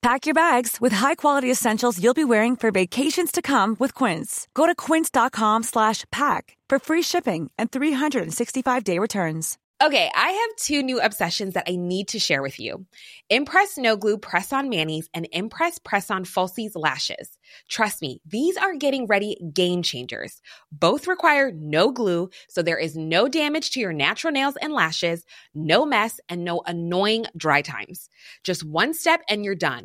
Pack your bags with high-quality essentials you'll be wearing for vacations to come with Quince. Go to quince.com/pack for free shipping and 365-day returns. Okay, I have two new obsessions that I need to share with you. Impress No Glue Press-On Manis and Impress Press-On Falsies Lashes. Trust me, these are getting ready game changers. Both require no glue, so there is no damage to your natural nails and lashes, no mess, and no annoying dry times. Just one step and you're done.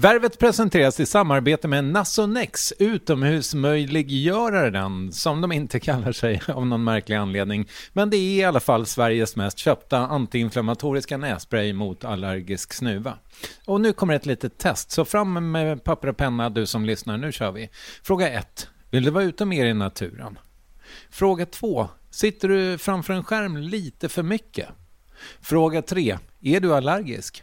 Värvet presenteras i samarbete med Nasonex, utomhusmöjliggöraren, som de inte kallar sig av någon märklig anledning. Men det är i alla fall Sveriges mest köpta antiinflammatoriska nässpray mot allergisk snuva. Och nu kommer ett litet test, så fram med papper och penna du som lyssnar, nu kör vi. Fråga 1. Vill du vara ute mer i naturen? Fråga 2. Sitter du framför en skärm lite för mycket? Fråga 3. Är du allergisk?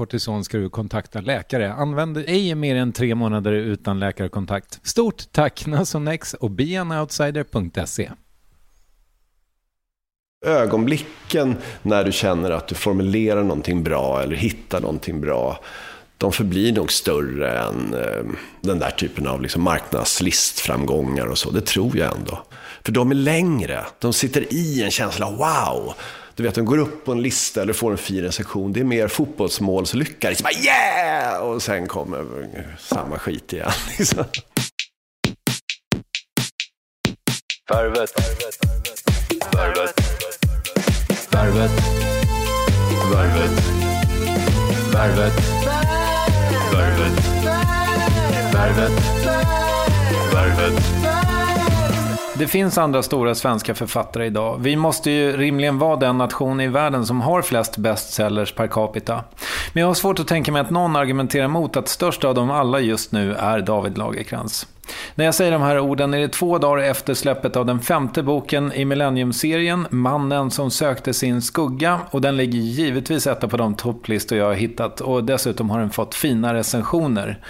kortison ska du kontakta läkare. Använd ej mer än 3 månader utan läkarkontakt. Stort tack Nasonex och beanoutsider.se. Ögonblicken när du känner att du formulerar någonting bra eller hittar någonting bra, de förblir nog större än den där typen av liksom marknadslistframgångar och så. Det tror jag ändå. För de är längre. De sitter i en känsla, wow! Du vet, de går upp på en lista eller får en fin sektion. Det är mer fotbollsmålslycka. Liksom, yeah! Och sen kommer samma skit igen. Liksom. Värvet. Värvet. Värvet. Värvet. Värvet. Värvet. Värvet. Värvet. Det finns andra stora svenska författare idag. Vi måste ju rimligen vara den nation i världen som har flest bestsellers per capita. Men jag har svårt att tänka mig att någon argumenterar mot att största av dem alla just nu är David Lagercrantz. När jag säger de här orden är det 2 dagar efter släppet av den 5:e boken i Millennium-serien, Mannen som sökte sin skugga, och den ligger givetvis etta på de topplistor jag har hittat, och dessutom har den fått fina recensioner.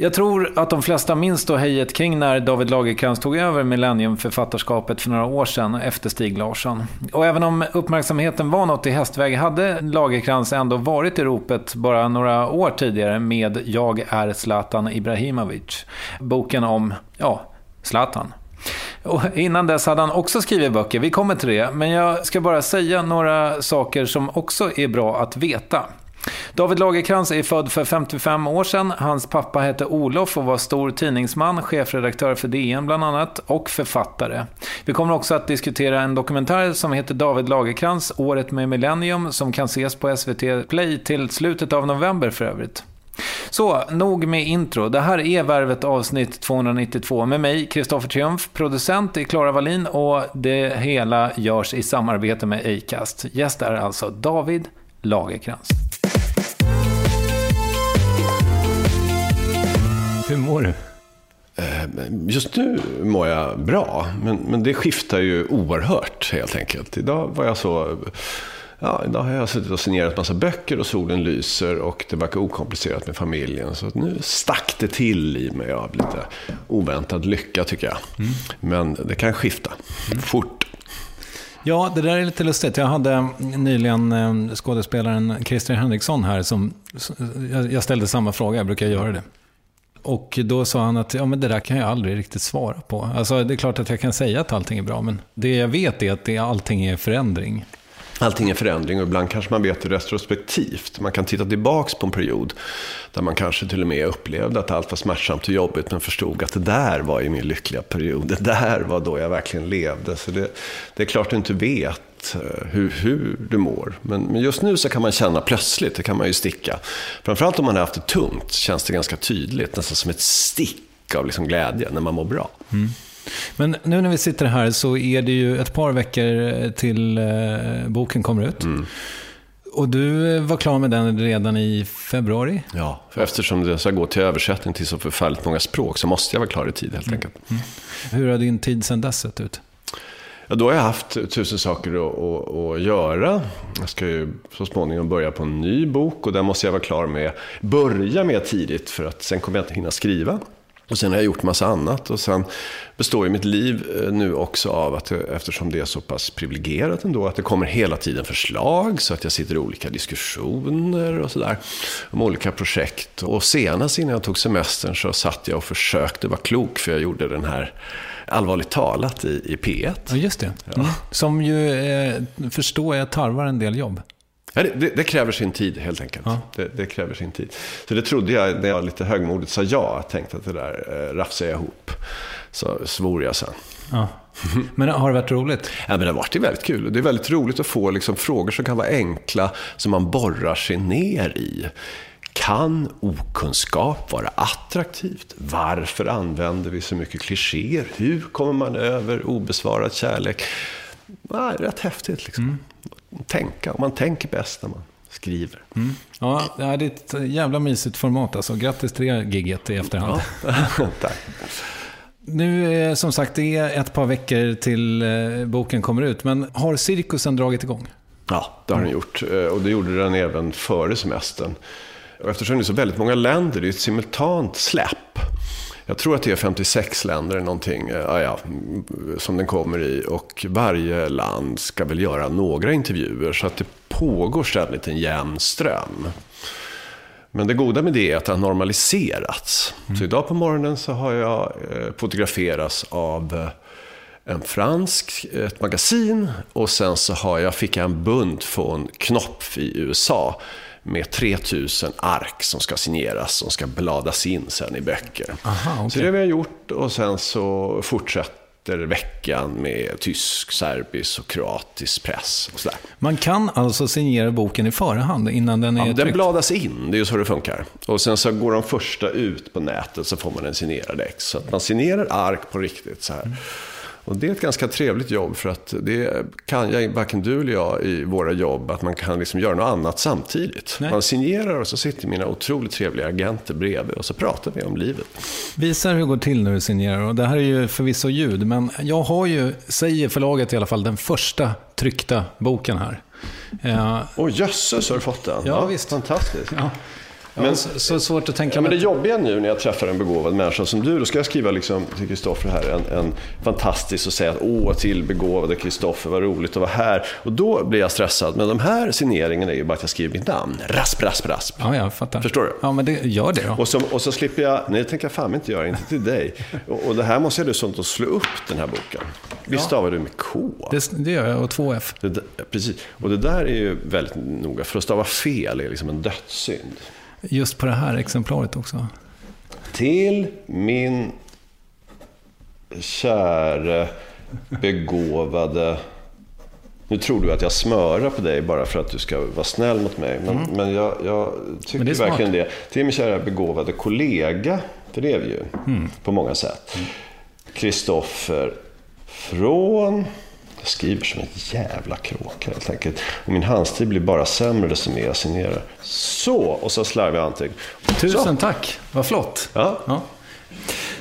Jag tror att de flesta minns då hejet kring när David Lagercrantz tog över Millennium-författarskapet för några år sedan efter Stieg Larsson. Och även om uppmärksamheten var något i hästväg hade Lagercrantz ändå varit i ropet bara några år tidigare med Jag är Zlatan Ibrahimovic, boken om, ja, Zlatan. Och innan dess hade han också skrivit böcker, vi kommer till det, men jag ska bara säga några saker som också är bra att veta. David Lagercrantz är född för 55 år sedan. Hans pappa hette Olof och var stor tidningsman, chefredaktör för DN bland annat och författare. Vi kommer också att diskutera en dokumentär som heter David Lagercrantz, året med Millennium, som kan ses på SVT Play till slutet av november för övrigt. Så, nog med intro. Det här är Värvet avsnitt 292 med mig, Christoffer Triumph, producent i Klara Wallin, och det hela görs i samarbete med Acast. Gäst är alltså David Lagercrantz. Hur mår du? Just nu mår jag bra, men det skiftar ju oerhört helt enkelt. Idag har jag suttit och signerat massa böcker och solen lyser och det verkar okomplicerat med familjen. Så nu stack det till i mig av lite oväntad lycka tycker jag. Mm. Men det kan skifta fort. Ja, det där är lite lustigt. Jag hade nyligen skådespelaren Christian Henriksson här som jag ställde samma fråga, jag brukar göra det. Och då sa han att men det där kan jag aldrig riktigt svara på. Alltså det är klart att jag kan säga att allting är bra, men det jag vet är att allting är förändring. Allting är förändring och ibland kanske man vet det retrospektivt. Man kan titta tillbaka på en period där man kanske till och med upplevde att allt var smärtsamt och jobbigt, men förstod att det där var ju min lyckliga period. Det där var då jag verkligen levde. Så det är klart du inte vet hur du mår. Men just nu så kan man känna plötsligt, det kan man ju sticka. Framförallt om man har haft det tungt känns det ganska tydligt, nästan som ett stick av liksom glädje när man mår bra. Mm. Men nu när vi sitter här så är det ju ett par veckor till boken kommer ut. Mm. Och du var klar med den redan i februari? Ja, för eftersom det ska gå till översättning till så förfärligt många språk så måste jag vara klar i tid helt enkelt. Mm. Hur har din tid sedan dess sett ut? Ja, då har jag haft 1000 saker att göra. Jag ska ju så småningom börja på en ny bok och den måste jag vara klar med. Börja med tidigt för att sen kommer jag inte hinna skriva. Och sen har jag gjort massa annat och sen består ju mitt liv nu också av att eftersom det är så pass privilegierat ändå att det kommer hela tiden förslag så att jag sitter i olika diskussioner och sådär om olika projekt. Och senast innan jag tog semestern så satt jag och försökte vara klok för jag gjorde den här allvarligt talat i P1. Ja just det, ja. Som ju förstår jag tarvar en del jobb. Det kräver sin tid helt enkelt. Ja. Det kräver sin tid. Så det trodde jag när jag lite högmodigt sa ja. Tänkte att det där rafsade jag ihop. Så svor jag sen. Ja. Men har det varit roligt? Ja, men det har varit väldigt kul. Det är väldigt roligt att få liksom frågor som kan vara enkla. Som man borrar sig ner i. Kan okunskap vara attraktivt? Varför använder vi så mycket klichéer? Hur kommer man över obesvarad kärlek? Ja, rätt häftigt liksom. Mm. Tänka, och man tänker bäst när man skriver. Mm. Ja, det är ett jävla mysigt format alltså. Grattis till det gigget i efterhand. Ja. Tack. Nu som sagt, det är ett par veckor till boken kommer ut, men har cirkusen dragit igång? Ja, det har den gjort och det gjorde den även före semestern. Och eftersom det är så väldigt många länder, det är ett simultant släpp. Jag tror att det är 56 länder eller någonting som den kommer i och varje land ska väl göra några intervjuer så att det pågår ständigt en jämn ström. Men det goda med det är att det har normaliserats. Så idag på morgonen så har jag fotograferats av en fransk, ett magasin och sen så fick jag en bunt från Knopf i USA med 3000 ark som ska signeras som ska bladas in sen i böcker. Aha, okay. Så det vi har gjort och sen så fortsätter veckan med tysk, serbisk och kroatisk press och sådär. Man kan alltså signera boken i förhand innan den är tryckt? Ja, den bladas in, det är ju så det funkar. Och sen så går de första ut på nätet så får man en signerad ex. Så att man signerar ark på riktigt så här. Mm. Och det är ett ganska trevligt jobb för att det kan varken du eller jag i våra jobb att man kan liksom göra något annat samtidigt. Nej. Man signerar och så sitter mina otroligt trevliga agenter bredvid och så pratar vi om livet. Visar hur det går till när du signerar och det här är ju förvisso ljud men jag har ju, säger förlaget i alla fall, den första tryckta boken här. Jösses har du fått den. Ja, visst. Fantastiskt. Ja. Men så svårt att tänka. Ja, men det jobbiga nu när jag träffar en begåvad människa som du, då ska jag skriva liksom till Christoffer här en fantastisk och säga att åh, till begåvade Christoffer, vad roligt att vara här. Och då blir jag stressad. Men de här signeringen är ju bara att jag skriver mitt namn. Rasp, rasp, rasp. Ja, jag fattar. Förstår du? Ja, men det gör det då. Och så slipper jag, nej, tänker jag fan inte göra, inte till dig. Och det här måste jag sånt att slå upp den här boken. Visst stavar du med K? Det gör jag, och 2F. Precis. Och det där är ju väldigt noga. För att stava fel är liksom en dödssynd. Just på det här exemplaret också. Till min käre begåvade... Nu tror du att jag smörar på dig bara för att du ska vara snäll mot mig. Men jag tycker men det verkligen det. Till min kära begåvade kollega, för det är vi ju på många sätt. Christoffer från... Jag skriver som en jävla kråka helt enkelt. Och min handstil blir bara sämre desto mer jag signerar. Så, och så slarvar jag anting. Tusen tack, vad flott. Ja.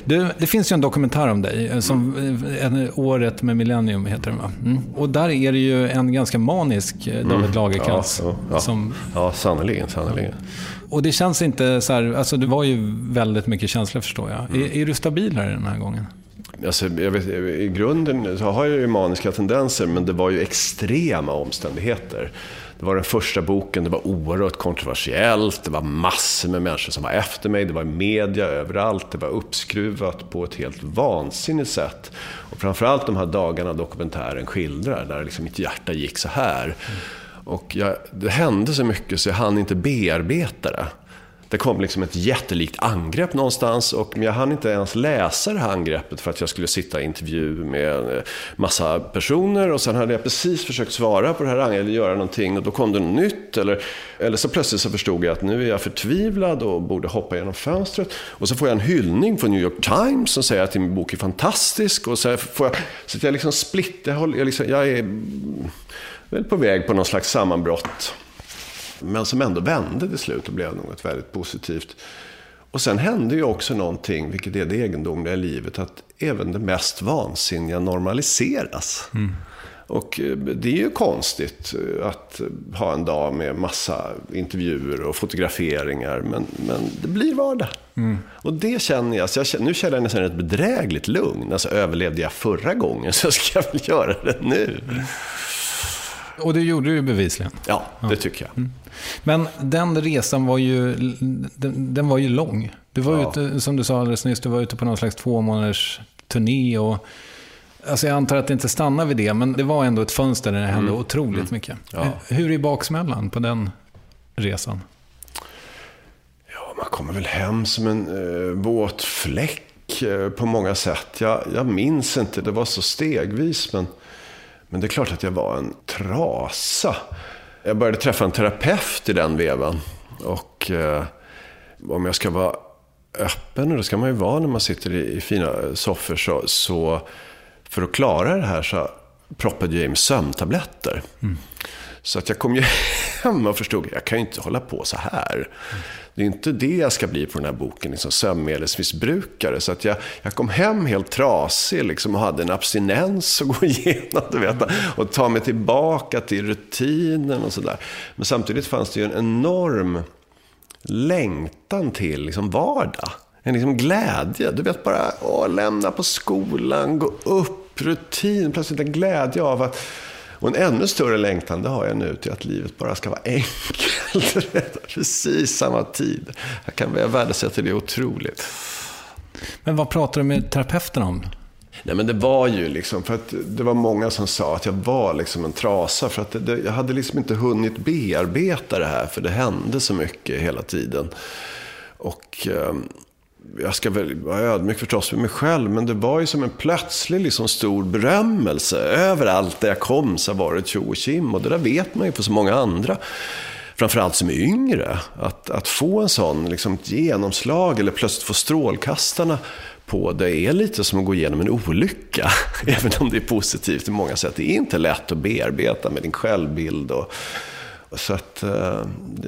Du, det finns ju en dokumentär om dig som Året med Millennium heter den, va? Och där är det ju en ganska manisk David Lagercrantz. Ja, sannolikt. Och det känns inte så här, alltså det var ju väldigt mycket känsla, förstår jag. Är du stabilare den här gången? Alltså, jag vet, i grunden har jag ju maniska tendenser, men det var ju extrema omständigheter. Det var den första boken, det var oerhört kontroversiellt, det var massor med människor som var efter mig, det var media överallt, det var uppskruvat på ett helt vansinnigt sätt. Och framförallt de här dagarna dokumentären skildrar, där liksom mitt hjärta gick så här. Och det hände så mycket så jag hann inte bearbeta det. Det kom liksom ett jättelikt angrepp någonstans, och jag hann inte ens läsa det här angreppet för att jag skulle sitta i intervju med en massa personer, och sen hade jag precis försökt svara på det här angreppet eller göra någonting, och då kom det något nytt eller så plötsligt så förstod jag att nu är jag förtvivlad och borde hoppa genom fönstret, och så får jag en hyllning från New York Times som säger att min bok är fantastisk, och så får jag, så att jag liksom jag är väl på väg på någon slags sammanbrott. Men som ändå vände till slut och blev något väldigt positivt. Och sen hände ju också någonting, vilket är det egendomliga i livet, att även det mest vansinniga normaliseras. Och det är ju konstigt att ha en dag med massa intervjuer och fotograferingar, men det blir vardag. Och det känner jag, nu känner jag nästan ett bedrägligt lugn. Alltså, överlevde jag förra gången, så ska jag väl göra det nu. Och det gjorde du bevisligen. Ja, det tycker jag. Men den resan var ju den var ju lång. Du var ute, som du sa alldeles nyss, du var ute på någon slags 2 månaders turné, och alltså jag antar att det inte stannar vid det, men det var ändå ett fönster där det hände otroligt mycket. Ja. Hur är baksmällan på den resan? Ja, man kommer väl hem som en våt fläck på många sätt. Jag minns inte, det var så stegvis, men det är klart att jag var en trasa. Jag började träffa en terapeut i den vevan. Och om jag ska vara öppen, och det ska man ju vara när man sitter i fina soffor, så för att klara det här så proppade jag i med sömntabletter. Så att jag kom ju hem och förstod att jag kan ju inte hålla på så här. Det är inte det jag ska bli på den här boken, liksom sömnmedelsmissbrukare. Så att jag kom hem helt trasig liksom, och hade en abstinens att gå igenom, du vet, och ta mig tillbaka till rutinen och sådär. Men samtidigt fanns det ju en enorm längtan till liksom vardag. En liksom glädje, du vet, bara lämna på skolan, gå upp, rutin, plötsligt en glädje av att... Och en ännu större längtan, det har jag nu, till att livet bara ska vara enkelt. Precis samma tid. Jag kan värdesätta det otroligt. Men vad pratar du med terapeuten om? Nej, men det var ju liksom, för att det var många som sa att jag var liksom en trasa. För att jag hade liksom inte hunnit bearbeta det här, för det hände så mycket hela tiden. Och... jag ska väl vara ödmjuk förstås för mig själv, men det var ju som en plötslig liksom stor berömmelse. Överallt där jag kom så var det tjo och kim, och det där vet man ju för så många andra, framförallt som är yngre, att få en sån liksom genomslag eller plötsligt få strålkastarna på det är lite som att gå igenom en olycka, även om det är positivt i många sätt. Det är inte lätt att bearbeta med din självbild, och så att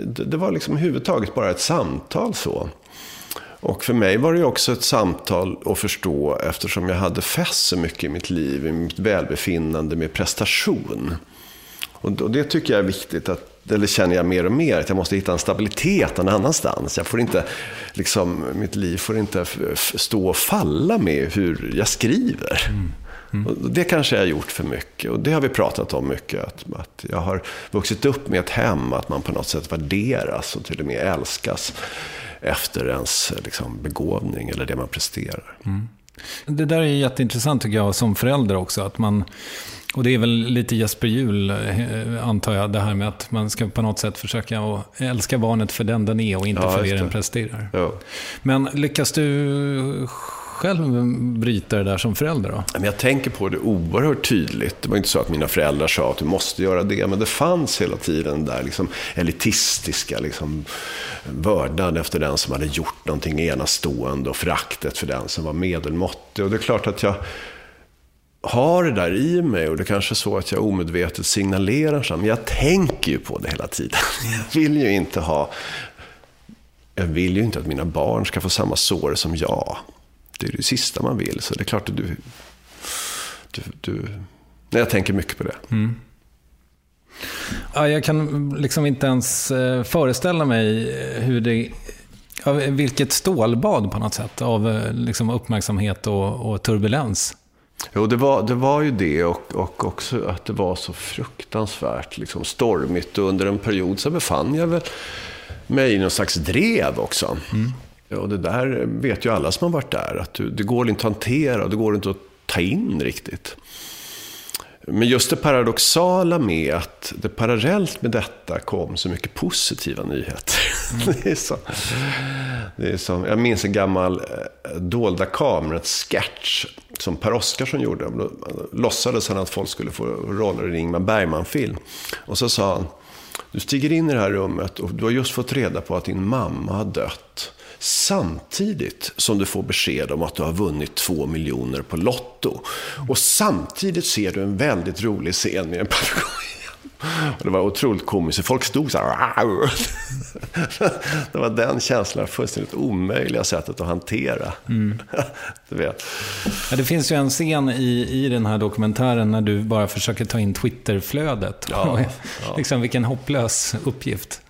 det var liksom huvudtaget bara ett samtal så. Och för mig var det ju också ett samtal att förstå, eftersom jag hade fäst så mycket i mitt liv, i mitt välbefinnande med prestation. Och det tycker jag är viktigt, att eller känner jag mer och mer att jag måste hitta en stabilitet någon annanstans. Jag får inte, liksom, mitt liv får inte stå och falla med hur jag skriver. Mm. Mm. Och det kanske jag har gjort för mycket, och det har vi pratat om mycket, att jag har vuxit upp med ett hem, att man på något sätt värderas och till och med älskas efter ens, liksom, begåvning eller det man presterar. Mm. Det där är jätteintressant tycker jag som förälder också, att man, och det är väl lite Jesper Jul antar jag, det här med att man ska på något sätt försöka att älska barnet för den är och inte för det den presterar. Ja. Men lyckas du själv bryta det där som förälder då? Men jag tänker på det oerhört tydligt. Det var inte så att mina föräldrar sa att du måste göra det, men det fanns hela tiden där, liksom, elitistiska, liksom, vördnad efter den som hade gjort någonting enastående och föraktet för den som var medelmåttig. Och det är klart att jag har det där i mig, och det kanske är så att jag omedvetet signalerar så, men jag tänker ju på det hela tiden. Jag vill ju inte att mina barn ska få samma sår som jag. Det är det sista man vill, så det är klart att du nej, jag tänker mycket på det. Mm. Ja, jag kan liksom inte ens föreställa mig hur det, vilket stålbad på något sätt av, liksom, uppmärksamhet och turbulens. Jo, det var ju det, och också att det var så fruktansvärt, liksom, stormigt, och under en period så befann jag väl mig i någon slags drev också. Mm. Och det där vet ju alla som har varit där, att det går inte att hantera, det går inte att ta in riktigt. Men just det paradoxala med att det parallellt med detta kom så mycket positiva nyheter. Mm. Det är så, jag minns en gammal dolda kamerans sketch som Per-Oskar gjorde. Då låtsades han att folk skulle få roller i Ingmar Bergman-film. Och så sa han, du stiger in i det här rummet och du har just fått reda på att din mamma har dött, samtidigt som du får besked om att du har vunnit 2 miljoner på Lotto, och samtidigt ser du en väldigt rolig scen med en papegoja. Det var otroligt komiskt, folk stod så här. Det var den känslan, fullständigt omöjliga sättet att hantera. Mm. Du vet. Ja, det finns ju en scen i den här dokumentären när du bara försöker ta in Twitterflödet. Ja. Liksom, vilken hopplös uppgift.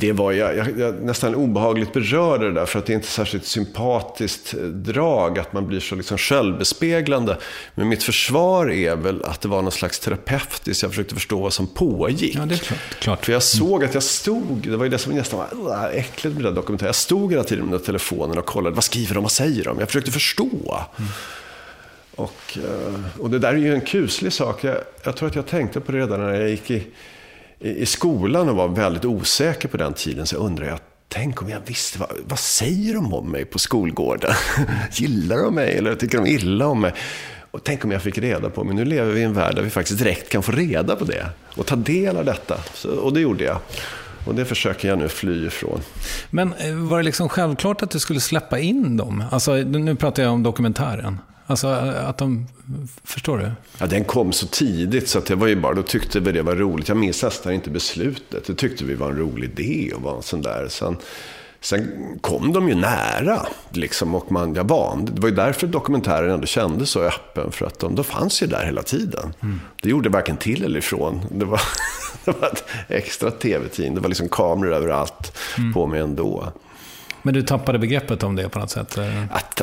Det var jag nästan obehagligt berörde det där, för att det är inte särskilt sympatiskt drag att man blir så, liksom, självbespeglande. Men mitt försvar är väl att det var någon slags terapeutiskt. Jag försökte förstå vad som pågick. Ja, det är klart. För jag såg att jag stod, det var ju det som nästan var äckligt med det dokumentären. Jag stod hela tiden med telefonen och kollade, vad skriver de, vad säger de? Jag försökte förstå. Mm. Och det där är ju en kuslig sak. Jag tror att jag tänkte på det redan när jag gick i skolan och var väldigt osäker på den tiden, så undrar jag, tänk om jag visste, vad säger de om mig på skolgården? Gillar de mig eller tycker de illa om mig? Och tänk om jag fick reda på, men nu lever vi i en värld där vi faktiskt direkt kan få reda på det och ta del av detta. Och det gjorde jag. Och det försöker jag nu fly ifrån. Men var det, liksom, självklart att du skulle släppa in dem? Alltså, nu pratar jag om dokumentären. Alltså att de, förstår du? Ja, den kom så tidigt så att det var ju bara, då tyckte vi det var roligt. Jag minns nästan inte beslutet. Det tyckte vi var en rolig idé och var en sån där. Sen kom de ju nära, liksom, och jag vand. Det var ju därför dokumentären ändå kändes så öppen, för att de fanns ju där hela tiden. Mm. Det gjorde varken till eller ifrån. Det var ett extra tv-team. Det var liksom kameror överallt på mig ändå. Men du tappade begreppet om det på något sätt?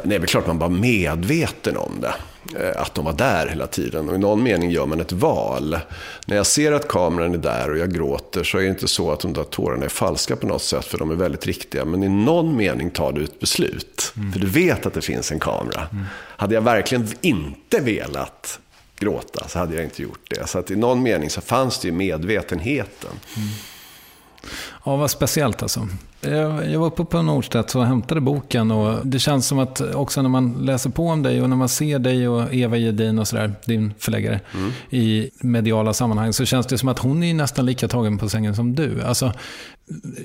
Det är väl klart man var medveten om det. Att de var där hela tiden. Och i någon mening gör man ett val. När jag ser att kameran är där och jag gråter, så är det inte så att de där tårarna är falska på något sätt, för de är väldigt riktiga. Men i någon mening tar du ett beslut. Mm. För du vet att det finns en kamera. Mm. Hade jag verkligen inte velat gråta så hade jag inte gjort det. Så att i någon mening så fanns det ju medvetenheten. Mm. Ja, vad speciellt alltså. Jag var uppe på Nordstedt och hämtade boken, och det känns som att också när man läser på om dig och när man ser dig och Eva Jedin och sådär, din förläggare, i mediala sammanhang, så känns det som att hon är nästan lika tagen på sängen som du. Alltså,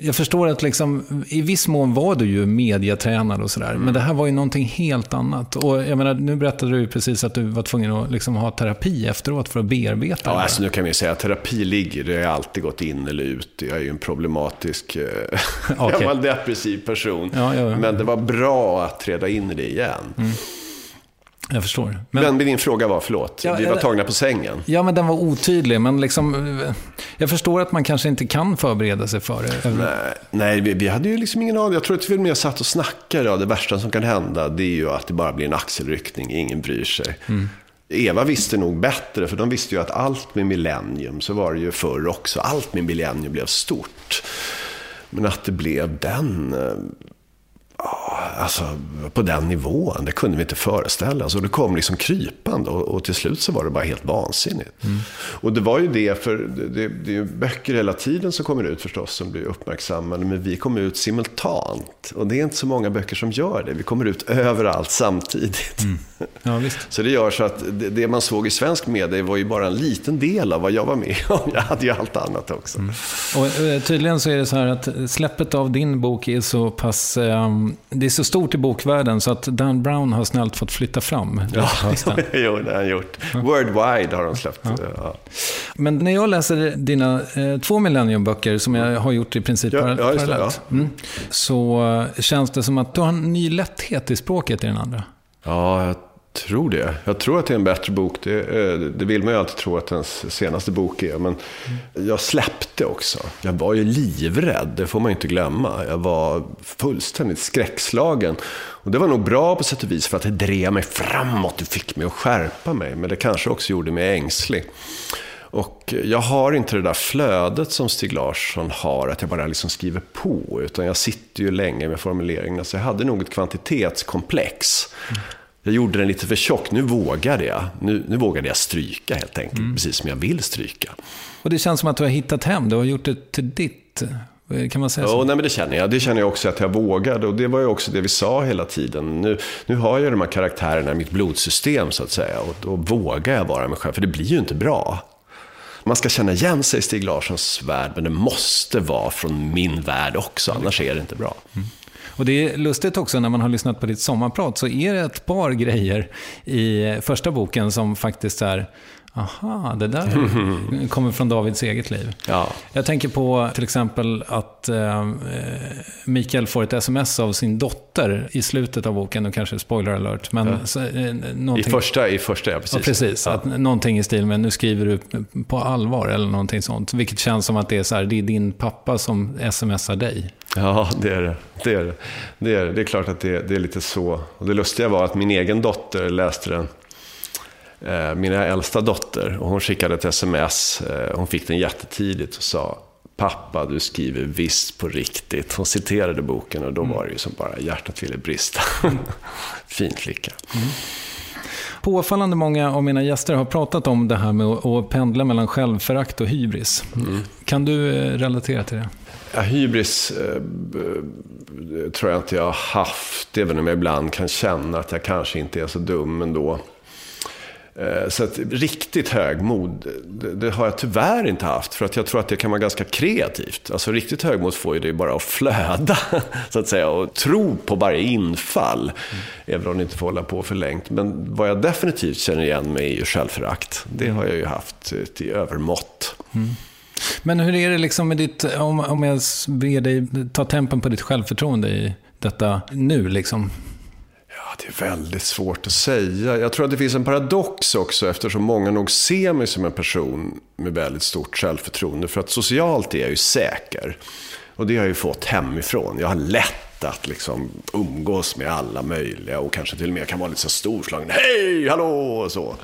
jag förstår att, liksom, i viss mån var du ju medietränare och sådär, men det här var ju någonting helt annat. Och jag menar, nu berättade du ju precis att du var tvungen att, liksom, ha terapi efteråt för att bearbeta. Ja, alltså, nu kan vi säga att terapi ligger, det har alltid gått in eller ut. Jag är ju en problematisk... Jag var en depressiv person. Men det var bra att träda in i det igen. Jag förstår. Men din fråga var, förlåt, ja, vi var tagna på sängen. Ja, men den var otydlig. Men liksom, jag förstår att man kanske inte kan förbereda sig för det. Nej, vi hade ju liksom ingen aning. Jag tror att vi med satt och snackade. Ja, det värsta som kan hända, det är ju att det bara blir en axelryckning. Ingen bryr sig. Mm. Eva visste nog bättre, för de visste ju att allt med Millennium, så var det ju förr också. Allt med Millennium blev stort. Men att det blev den... Alltså, på den nivån, det kunde vi inte föreställa oss. Och det kom liksom krypande, och till slut så var det bara helt vansinnigt. Mm. Och det var ju det, för det är ju böcker hela tiden som kommer ut förstås, som blir uppmärksammade, men vi kommer ut simultant. Och det är inte så många böcker som gör det. Vi kommer ut överallt samtidigt. Mm. Ja, visst. Så det gör så att det man såg i svensk media var ju bara en liten del av vad jag var med om. Jag hade ju allt annat också. Mm. Och tydligen så är det så här att släppet av din bok är så pass... Det är så stort i bokvärlden så att Dan Brown har snällt fått flytta fram. Ja, jo, det har han gjort. Worldwide har de släppt. Ja. Ja. Men när jag läser dina två Millennium-böcker som jag har gjort i princip parallellt, så känns det som att du har en ny lätthet i språket i den andra. Ja, jag tror det. Jag tror att det är en bättre bok. Det vill man ju alltid tro att ens senaste bok är. Men jag släppte också. Jag var ju livrädd, det får man ju inte glömma. Jag var fullständigt skräckslagen. Och det var nog bra på sätt och vis, för att det drev mig framåt. Det fick mig att skärpa mig. Men det kanske också gjorde mig ängslig. Och jag har inte det där flödet som Stieg Larsson har, att jag bara liksom skriver på. Utan jag sitter ju länge med formuleringarna. Så jag hade nog ett kvantitetskomplex. Jag gjorde den lite för tjock, nu vågade jag. Nu vågade jag stryka helt enkelt, precis som jag vill stryka. Och det känns som att du har hittat hem, du har gjort det till ditt, kan man säga så? Ja, nej, men det känner jag. Det känner jag också, att jag vågade, och det var ju också det vi sa hela tiden. Nu har jag de här karaktärerna i mitt blodsystem så att säga, och då vågar jag vara mig själv, för det blir ju inte bra. Man ska känna igen sig i Stieg Larssons värld, men det måste vara från min värld också, annars är det inte bra. Mm. Och det är lustigt också, när man har lyssnat på ditt sommarprat, så är det ett par grejer i första boken som faktiskt är, aha, det där kommer från Davids eget liv. Ja. Jag tänker på till exempel att Mikael får ett sms av sin dotter i slutet av boken, och kanske spoiler alert, men så, någonting... I första, ja, precis. Ja, precis, att någonting i stil med, nu skriver du på allvar eller någonting sånt, vilket känns som att det är så här, det är din pappa som smsar dig. Ja, det är det. Det är klart att det är lite så. Och det lustiga var att min egen dotter läste den. Min äldsta dotter, och hon skickade ett sms. Hon fick den jättetidigt och sa: pappa, du skriver visst på riktigt. Hon citerade boken, och då var det ju som bara hjärtat ville brista. Fin flicka. Mm. Påfallande många av mina gäster har pratat om det här med att pendla mellan självförakt och hybris. Mm. Kan du relatera till det? Ja, hybris tror jag inte jag har haft, även om jag ibland kan känna att jag kanske inte är så dum ändå. Så att riktigt högmod, det har jag tyvärr inte haft, för att jag tror att det kan vara ganska kreativt. Alltså riktigt högmod får ju det bara att flöda så att säga, och tro på varje infall, även om det inte får hålla på för länge. Men vad jag definitivt känner igen mig är ju självförakt. Det har jag ju haft till övermått. Mm. Men hur är det liksom med ditt, om jag ber dig ta tempen på ditt självförtroende i detta nu liksom? Ja, det är väldigt svårt att säga. Jag tror att det finns en paradox också, eftersom många nog ser mig som en person med väldigt stort självförtroende, för att socialt är jag ju säker. Och det har jag ju fått hemifrån. Jag har lätt att liksom umgås med alla möjliga, och kanske till och med kan vara lite så storslagen. Hej, hallå och så.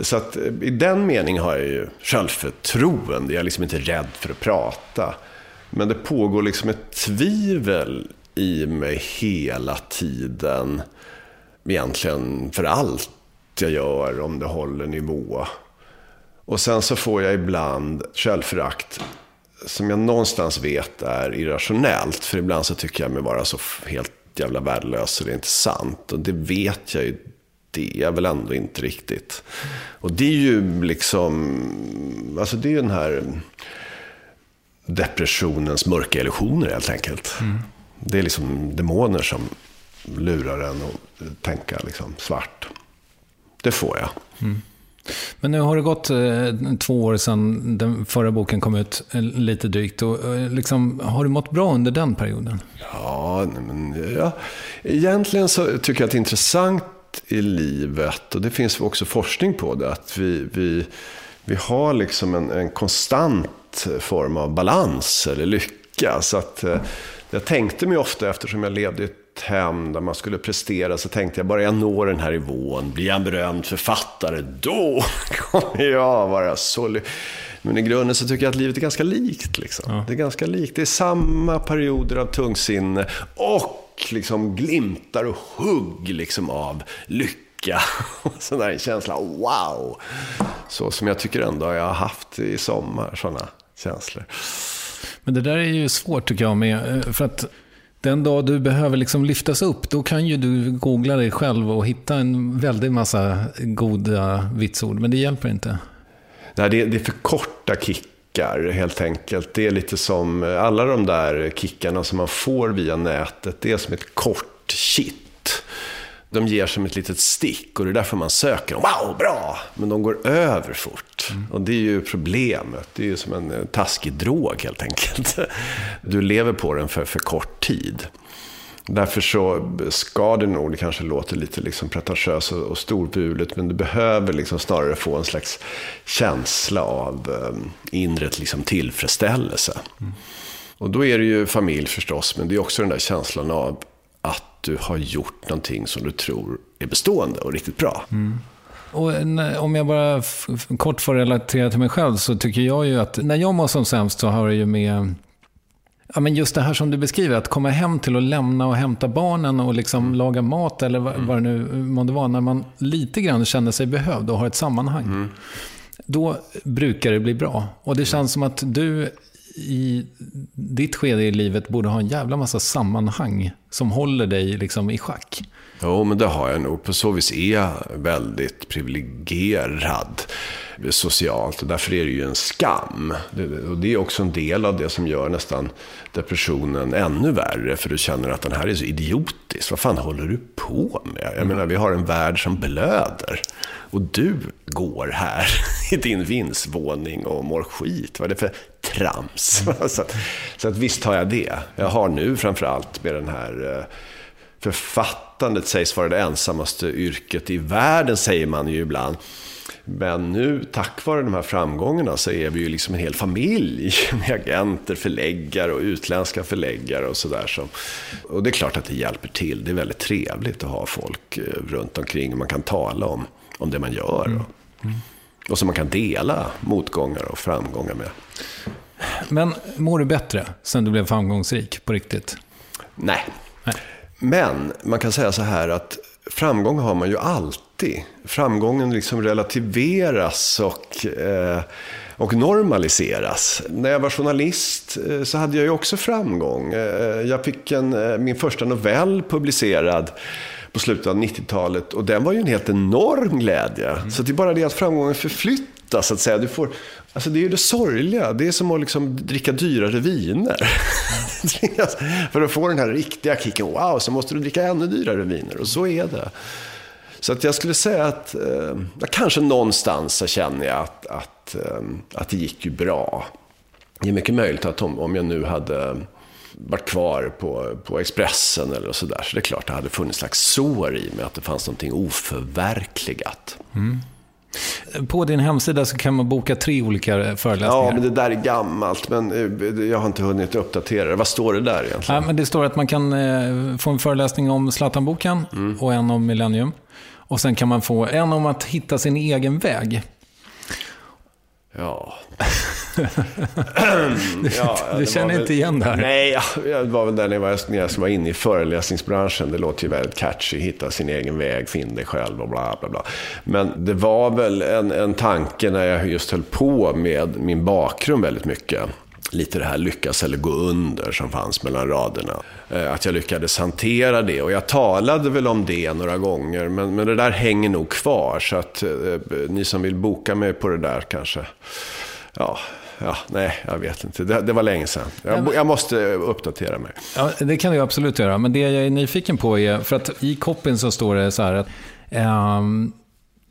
Så att i den meningen har jag ju självförtroende. Jag är liksom inte rädd för att prata. Men det pågår liksom ett tvivel i mig hela tiden, egentligen för allt jag gör, om det håller nivå. Och sen så får jag ibland självförakt som jag någonstans vet är irrationellt, för ibland så tycker jag mig vara så helt jävla värdelös och det är inte sant, och det vet jag ju, det är väl ändå inte riktigt. Och det är ju liksom, alltså det är ju den här depressionens mörka illusioner helt enkelt. Det är liksom demoner som lurar en och tänker liksom svart. Det får jag. Mm. Men nu har det gått 2 år sedan den förra boken kom ut, lite drygt. Och, liksom, har du mått bra under den perioden? Ja, men, egentligen så tycker jag att det är intressant i livet, och det finns också forskning på det, att vi har liksom en konstant form av balans eller lycka. Så att jag tänkte mig ofta, eftersom jag levde i ett hem där man skulle prestera, så tänkte jag, bara jag når den här nivån, blir jag en berömd författare, då kommer jag vara så lycklig. Men i grunden så tycker jag att livet är ganska likt liksom. Ja. Det är ganska likt, det är samma perioder av tungsinne och liksom glimtar och hugg liksom av lycka och sån där känsla, wow, så som jag tycker ändå jag har haft i sommar, såna känslor. Men det där är ju svårt tycker jag med, för att den dag du behöver liksom lyftas upp, då kan ju du googla dig själv och hitta en väldigt massa goda vitsord, men det hjälper inte. Nej, det är för korta kickar helt enkelt. Det är lite som alla de där kickarna som man får via nätet. Det är som ett kort shit. De ger som ett litet stick, och det är därför man söker dem. Wow, bra! Men de går över fort. Och det är ju problemet. Det är ju som en taskig drog helt enkelt. Du lever på den för kort tid. Därför så ska det nog, det kanske låter lite liksom pretentiöst och storbulet, men du behöver liksom snarare få en slags känsla av inre liksom tillfredsställelse. Mm. Och då är det ju familj förstås, men det är också den där känslan av att du har gjort någonting som du tror är bestående och riktigt bra. Mm. Och om jag bara kort får relatera till mig själv, så tycker jag ju att när jag mår som sämst så har jag ju med... Ja, men just det här som du beskriver, att komma hem till och lämna och hämta barnen och liksom laga mat eller vad det nu måste vara, när man lite grann känner sig behövd och har ett sammanhang, då brukar det bli bra. Och det känns som att du i ditt skede i livet borde ha en jävla massa sammanhang som håller dig liksom i schack. Jo, men det har jag nog. På så vis är jag väldigt privilegierad socialt, och därför är det ju en skam. Och det är också en del av det som gör nästan depressionen ännu värre, för du känner att den här är så idiotisk. Vad fan håller du på med? Jag menar, vi har en värld som blöder, och du går här i din vindsvåning och mår skit. Vad är det för trams? Så att visst har jag det. Jag har nu framförallt med den här... Författandet sägs vara det ensammaste yrket i världen, säger man ju ibland. Men nu, tack vare de här framgångarna, så är vi ju liksom en hel familj med agenter, förläggare och utländska förläggare och sådär. Och det är klart att det hjälper till. Det är väldigt trevligt att ha folk runt omkring, och man kan tala om det man gör. Och så man kan dela motgångar och framgångar med. Men mår du bättre sen du blev framgångsrik på riktigt? Nej. Men man kan säga så här, att framgång har man ju alltid. Framgången liksom relativeras och normaliseras. När jag var journalist så hade jag ju också framgång. Jag fick min första novell publicerad på slutet av 90-talet, och den var ju en helt enorm glädje. Så det är bara det att framgången förflyttas så att säga. Alltså det är ju det sorgliga. Det är som att liksom dricka dyrare viner. För att få den här riktiga kicken, wow, så måste du dricka ännu dyrare viner. Och så är det. Så att jag skulle säga att kanske någonstans så känner jag att det gick ju bra. Det är mycket möjligt att om jag nu hade varit kvar på Expressen eller sådär, så det är klart att det hade funnits slags sår i mig, att det fanns någonting oförverkligat. På din hemsida så kan man boka 3 olika föreläsningar. Ja, men det där är gammalt, men jag har inte hunnit uppdatera det. Vad står det där egentligen? Ja, men det står att man kan få en föreläsning om Zlatan-boken och en om Millennium. Och sen kan man få en om att hitta sin egen väg. Ja. Du känner inte igen det här. Nej, jag var väl där när jag var inne i föreläsningsbranschen. Det låter ju väldigt catchy, hitta sin egen väg, finn dig själv och bla bla bla. Men det var väl en tanke när jag just höll på med min bakgrund väldigt mycket. Lite det här lyckas eller gå under som fanns mellan raderna. Att jag lyckades hantera det, och jag talade väl om det några gånger, men det där hänger nog kvar. Så att ni som vill boka mig på det där kanske... Ja, nej, jag vet inte. Det var länge sedan. Jag måste uppdatera mig. Ja, det kan du absolut göra. Men det jag är nyfiken på är, för att i koppen så står det så här att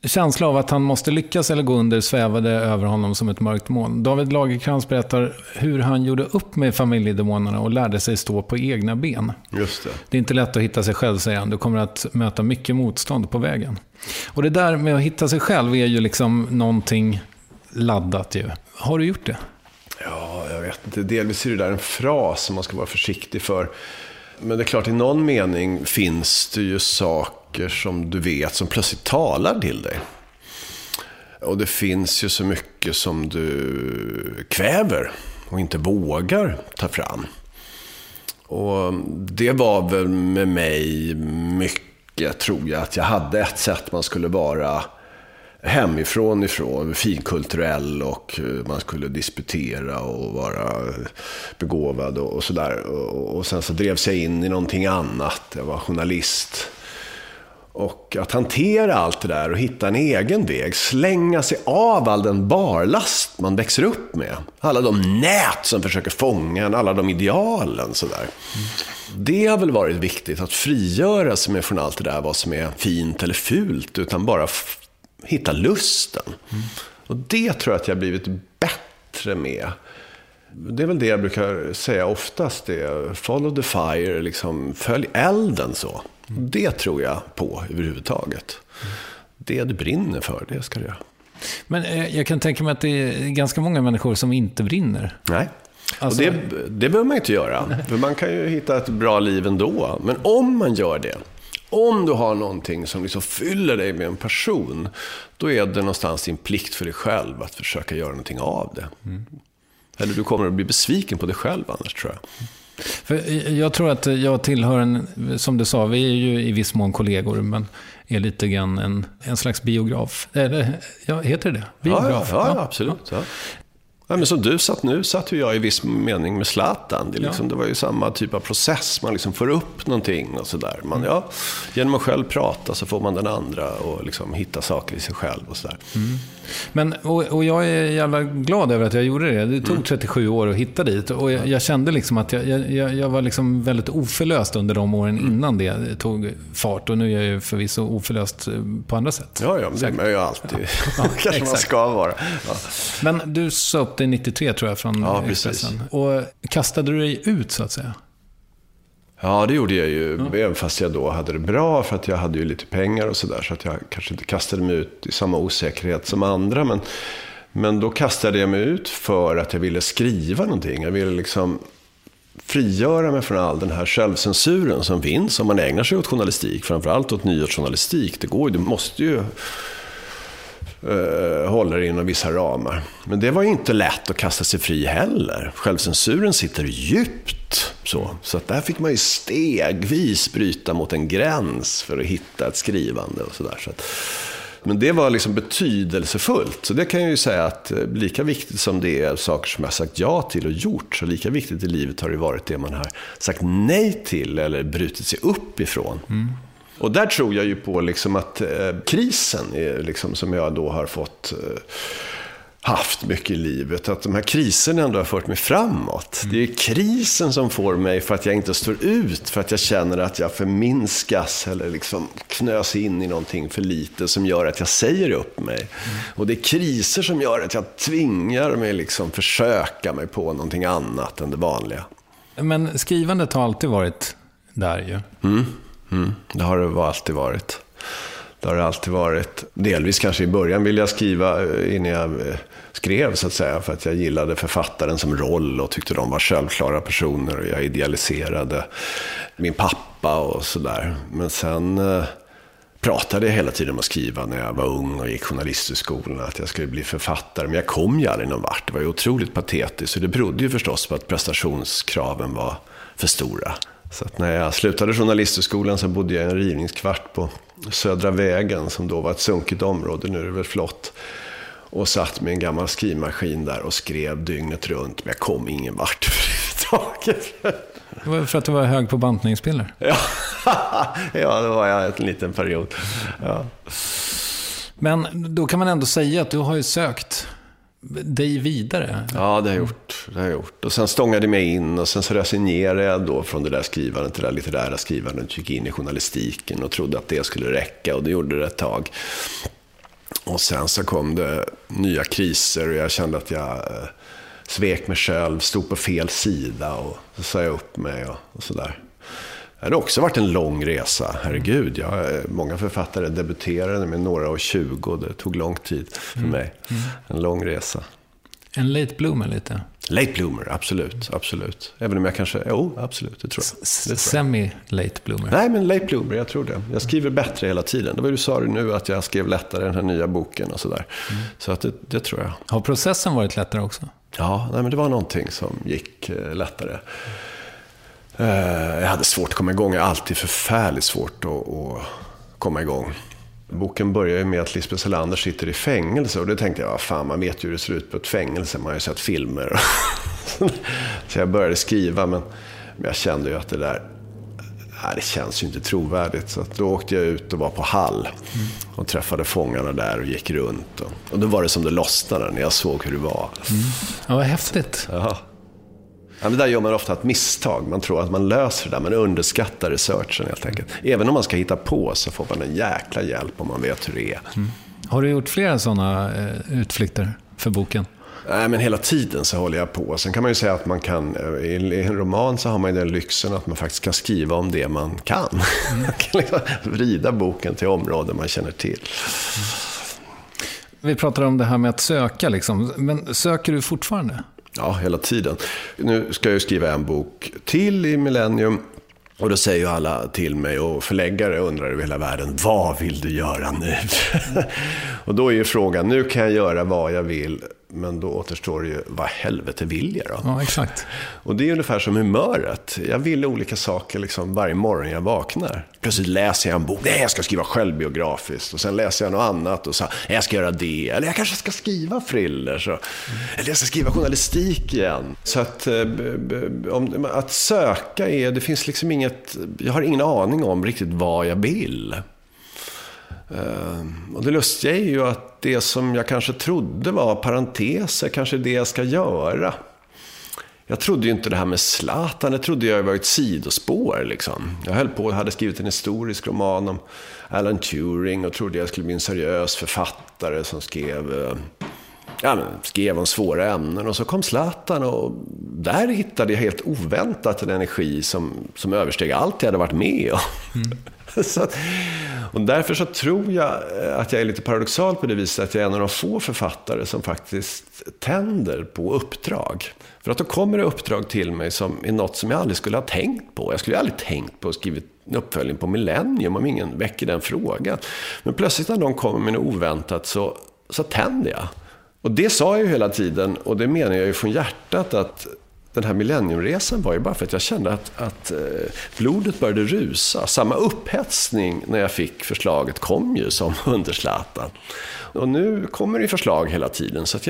känsla av att han måste lyckas eller gå under svävade över honom som ett mörkt moln. David Lagercrantz berättar hur han gjorde upp med familjedemonerna och lärde sig stå på egna ben. Just det. Det är inte lätt att hitta sig själv, säger han. Du kommer att möta mycket motstånd på vägen. Och det där med att hitta sig själv är ju liksom någonting laddat ju. Har du gjort det? Ja, jag vet inte. Delvis är det där en fras som man ska vara försiktig för. Men det är klart, i någon mening finns det ju saker som du vet som plötsligt talar till dig. Och det finns ju så mycket som du kväver och inte vågar ta fram. Och det var väl med mig mycket, tror jag, att jag hade ett sätt man skulle vara hemifrån ifrån, finkulturell, och man skulle disputera och vara begåvad och sådär. Och sen så drevs jag in i någonting annat. Jag var journalist. Och att hantera allt det där och hitta en egen väg, slänga sig av all den barlast man växer upp med, alla de nät som försöker fånga en, alla de idealen sådär. Det har väl varit viktigt att frigöra sig från allt det där, vad som är fint eller fult, utan bara hitta lusten. Och det tror jag att jag har blivit bättre med. Det är väl det jag brukar säga oftast, det follow the fire, liksom, följ elden så. Det tror jag på överhuvudtaget. Det du brinner för, det ska du göra. Men jag kan tänka mig att det är ganska många människor som inte brinner. Nej. Alltså... Och det behöver man inte göra. För man kan ju hitta ett bra liv ändå. Men om man gör det, om du har någonting som liksom fyller dig med en person, då är det någonstans din plikt för dig själv att försöka göra någonting av det. Eller du kommer att bli besviken på dig själv annars, tror jag. För jag tror att jag tillhör en, som du sa, vi är ju i viss mån kollegor, men är lite grann en slags biograf. Eller, ja, heter det? Biograf. Ja, absolut. Ja. Ja, men som du satt nu, satt ju jag i viss mening med Zlatan. Det, liksom, det var ju samma typ av process. Man liksom får upp någonting och sådär. Ja, genom att själv prata så får man den andra och liksom hitta saker i sig själv och sådär. Men, och jag är jävla glad över att jag gjorde det. Det tog 37 år att hitta dit. Och jag kände liksom att jag var liksom väldigt oförlöst under de åren innan det tog fart. Och nu är jag ju förvisso oförlöst på andra sätt. Ja, det är jag ju alltid. Ja, kanske man ska vara. Ja. Men du sa upp dig 93, tror jag, från Expressen. Och kastade du dig ut, så att säga? Ja, det gjorde jag ju, även fast jag då hade det bra, för att jag hade ju lite pengar och sådär, så att jag kanske inte kastade mig ut i samma osäkerhet som andra, men då kastade jag mig ut för att jag ville skriva någonting. Jag ville liksom frigöra mig från all den här självcensuren som finns om man ägnar sig åt journalistik, framförallt åt nyhetsjournalistik. Det går ju, du måste ju håller det inom vissa ramar. Men det var ju inte lätt att kasta sig fri heller. Självcensuren sitter djupt. Så att där fick man ju stegvis bryta mot en gräns för att hitta ett skrivande och sådär. Så att, men det var liksom betydelsefullt. Så det kan jag ju säga att lika viktigt som det är saker som jag sagt ja till och gjort, så lika viktigt i livet har det varit det man har sagt nej till eller brutit sig upp ifrån. Och där tror jag ju på liksom att krisen är liksom, som jag då har fått haft mycket i livet, att de här kriserna ändå har fört mig framåt. Det är krisen som får mig, för att jag inte står ut, för att jag känner att jag förminskas eller liksom knös in i någonting för lite, som gör att jag säger upp mig. Och det är kriser som gör att jag tvingar mig liksom försöka mig på någonting annat än det vanliga. Men skrivandet har alltid varit där ju. Det har det alltid varit. Det har det alltid varit. Delvis kanske i början ville jag skriva innan jag skrev, så att säga, för att jag gillade författaren som roll och tyckte de var självklara personer, och jag idealiserade min pappa och sådär. Men sen pratade jag hela tiden om att skriva när jag var ung och gick journalisthögskolan, att jag skulle bli författare, men jag kom ju aldrig någon vart. Det var ju otroligt patetiskt, och det berodde ju förstås på att prestationskraven var för stora. Så att när jag slutade journalisthögskolan så bodde jag i en rivningskvart på Södra vägen, som då var ett sunkigt område, nu är det väl flott, och satt med en gammal skrivmaskin där och skrev dygnet runt, men jag kom ingen vart överhuvudtaget. Det var för att du var hög på bantningspiller? Ja, ja, det var jag en liten period. Ja. Men då kan man ändå säga att du har ju sökt dig vidare. Ja, det har jag gjort. Och sen stångade jag mig in, och sen så resignerade jag då från det där skrivandet till det där litterära skrivandet, gick in i journalistiken och trodde att det skulle räcka, och det gjorde det ett tag. Och sen så kom det nya kriser och jag kände att jag svek mig själv, stod på fel sida och så sa jag upp mig och sådär. Det har också varit en lång resa, herregud. Många författare debuterade med några och 20 och det tog lång tid för mig. En lång resa. En late bloomer lite. Late bloomer, absolut. Även om jag kanske, absolut, det tror jag. Semi-late bloomer. Nej, men late bloomer, jag tror det. Jag skriver bättre hela tiden. Det var ju, sa du nu, att jag skrev lättare den här nya boken och sådär. Så att det tror jag. Har processen varit lättare också? Ja, nej, men det var någonting som gick lättare. Jag hade svårt att komma igång. Jag har alltid förfärligt svårt att komma igång. Boken börjar ju med att Lisbeth Salander sitter i fängelse. Och det tänkte jag, fan, man vet ju hur det ser ut på ett fängelse. Man har ju sett filmer. Så jag började skriva, men jag kände ju att det där, det känns ju inte trovärdigt. Så att då åkte jag ut och var på Hall och träffade fångarna där och gick runt. Och då var det som det lossnade när jag såg hur det var. Ja, vad häftigt. Jaha. Ja, men där gör man ofta ett misstag. Man tror att man löser det där, man underskattar researchen helt enkelt. Även om man ska hitta på så får man en jäkla hjälp om man vet hur det är. Har du gjort flera sådana utflykter för boken? Nej, men hela tiden så håller jag på. Sen kan man ju säga att man kan, i en roman så har man ju den lyxen att man faktiskt kan skriva om det man kan. Man kan liksom vrida boken till områden man känner till. Vi pratade om det här med att söka liksom. Men söker du fortfarande? Ja, hela tiden. Nu ska jag ju skriva en bok till i Millennium. Och då säger ju alla till mig, och förläggare undrar över hela världen, vad vill du göra nu? Och då är ju frågan, nu kan jag göra vad jag vill, men då återstår det ju, vad helvete vill jag då? Ja, exakt. Och det är ungefär som humöret. Jag vill olika saker liksom varje morgon jag vaknar. Plötsligt läser jag en bok, nej, jag ska skriva självbiografiskt. Och sen läser jag något annat och så, jag ska göra det. Eller jag kanske ska skriva thrillers. Eller jag ska skriva journalistik igen. Så att, att söka är, det finns liksom inget, jag har ingen aning om riktigt vad jag vill. Och det lustiga är ju att det som jag kanske trodde var parenteser kanske är det jag ska göra. Jag trodde ju inte det här med Zlatan, jag trodde jag var ett sidospår liksom. Jag höll på och hade skrivit en historisk roman om Alan Turing och trodde jag skulle bli en seriös författare som skrev om svåra ämnen. Och så kom Zlatan och där hittade jag helt oväntat en energi som översteg allt jag hade varit med om. Så att, och därför så tror jag att jag är lite paradoxal på det viset att jag är en av de få författare som faktiskt tänder på uppdrag. För att då kommer det uppdrag till mig som är något som jag aldrig skulle ha tänkt på. Jag skulle aldrig tänkt på att skriva en uppföljning på Millennium om ingen väcker den frågan. Men plötsligt när de kommer med något oväntat så tänder jag. Och det sa jag ju hela tiden och det menar jag ju från hjärtat att den här millenniumresan var ju bara för att jag kände att blodet började rusa. Samma upphetsning när jag fick förslaget kom ju som under Zlatan. Och nu kommer det förslag hela tiden så att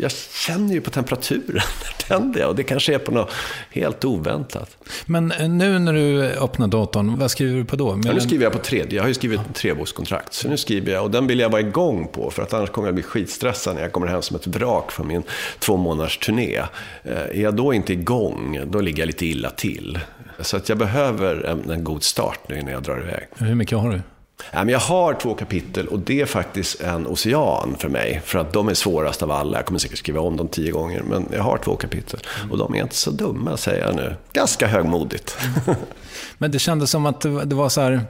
jag känner ju på temperaturen där, och det kanske är på något helt oväntat. Men nu när du öppnar datorn, vad skriver du på då? Ja, nu skriver jag på tredje. Jag har ju skrivit ett trebokskontrakt. Så nu skriver jag och den vill jag vara igång på för att annars kommer jag bli skitstressad när jag kommer hem som ett vrak från min 2 månaders turné. Är jag då inte igång, då ligger jag lite illa till. Så att jag behöver en god start nu när jag drar iväg. Hur mycket har du? Jag har 2 kapitel och det är faktiskt en ocean för mig. För att de är svårast av alla. Jag kommer säkert skriva om dem 10 gånger. Men jag har 2 kapitel. Och de är inte så dumma, säger jag nu. Ganska högmodigt. Men det kändes som att det var så här.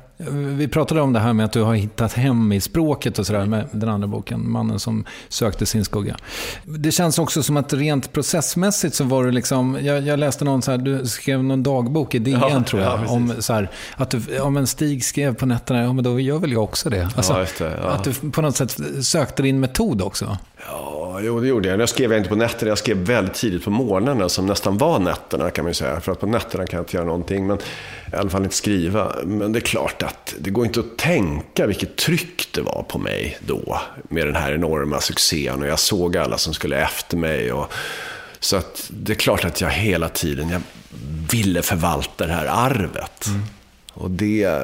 Vi pratade om det här med att du har hittat hem i språket och sådär med den andra boken, Mannen som sökte sin skugga. Det känns också som att rent processmässigt så var det liksom, jag läste någon så här, du skrev någon dagbok i DN tror jag, om så här, att du, om en Stig skrev på nätterna, men då gör väl jag också det. Alltså, att du på något sätt sökte din metod också. Ja, jo, det gjorde jag. Jag skrev inte på nätterna, jag skrev väldigt tidigt på morgnarna som nästan var nätterna kan man ju säga, för att på nätterna kan jag inte göra någonting, men i alla fall inte skriva. Men det är klart att det går inte att tänka vilket tryck det var på mig då med den här enorma succén och jag såg alla som skulle efter mig och så att det är klart att jag hela tiden jag ville förvalta det här arvet. Och det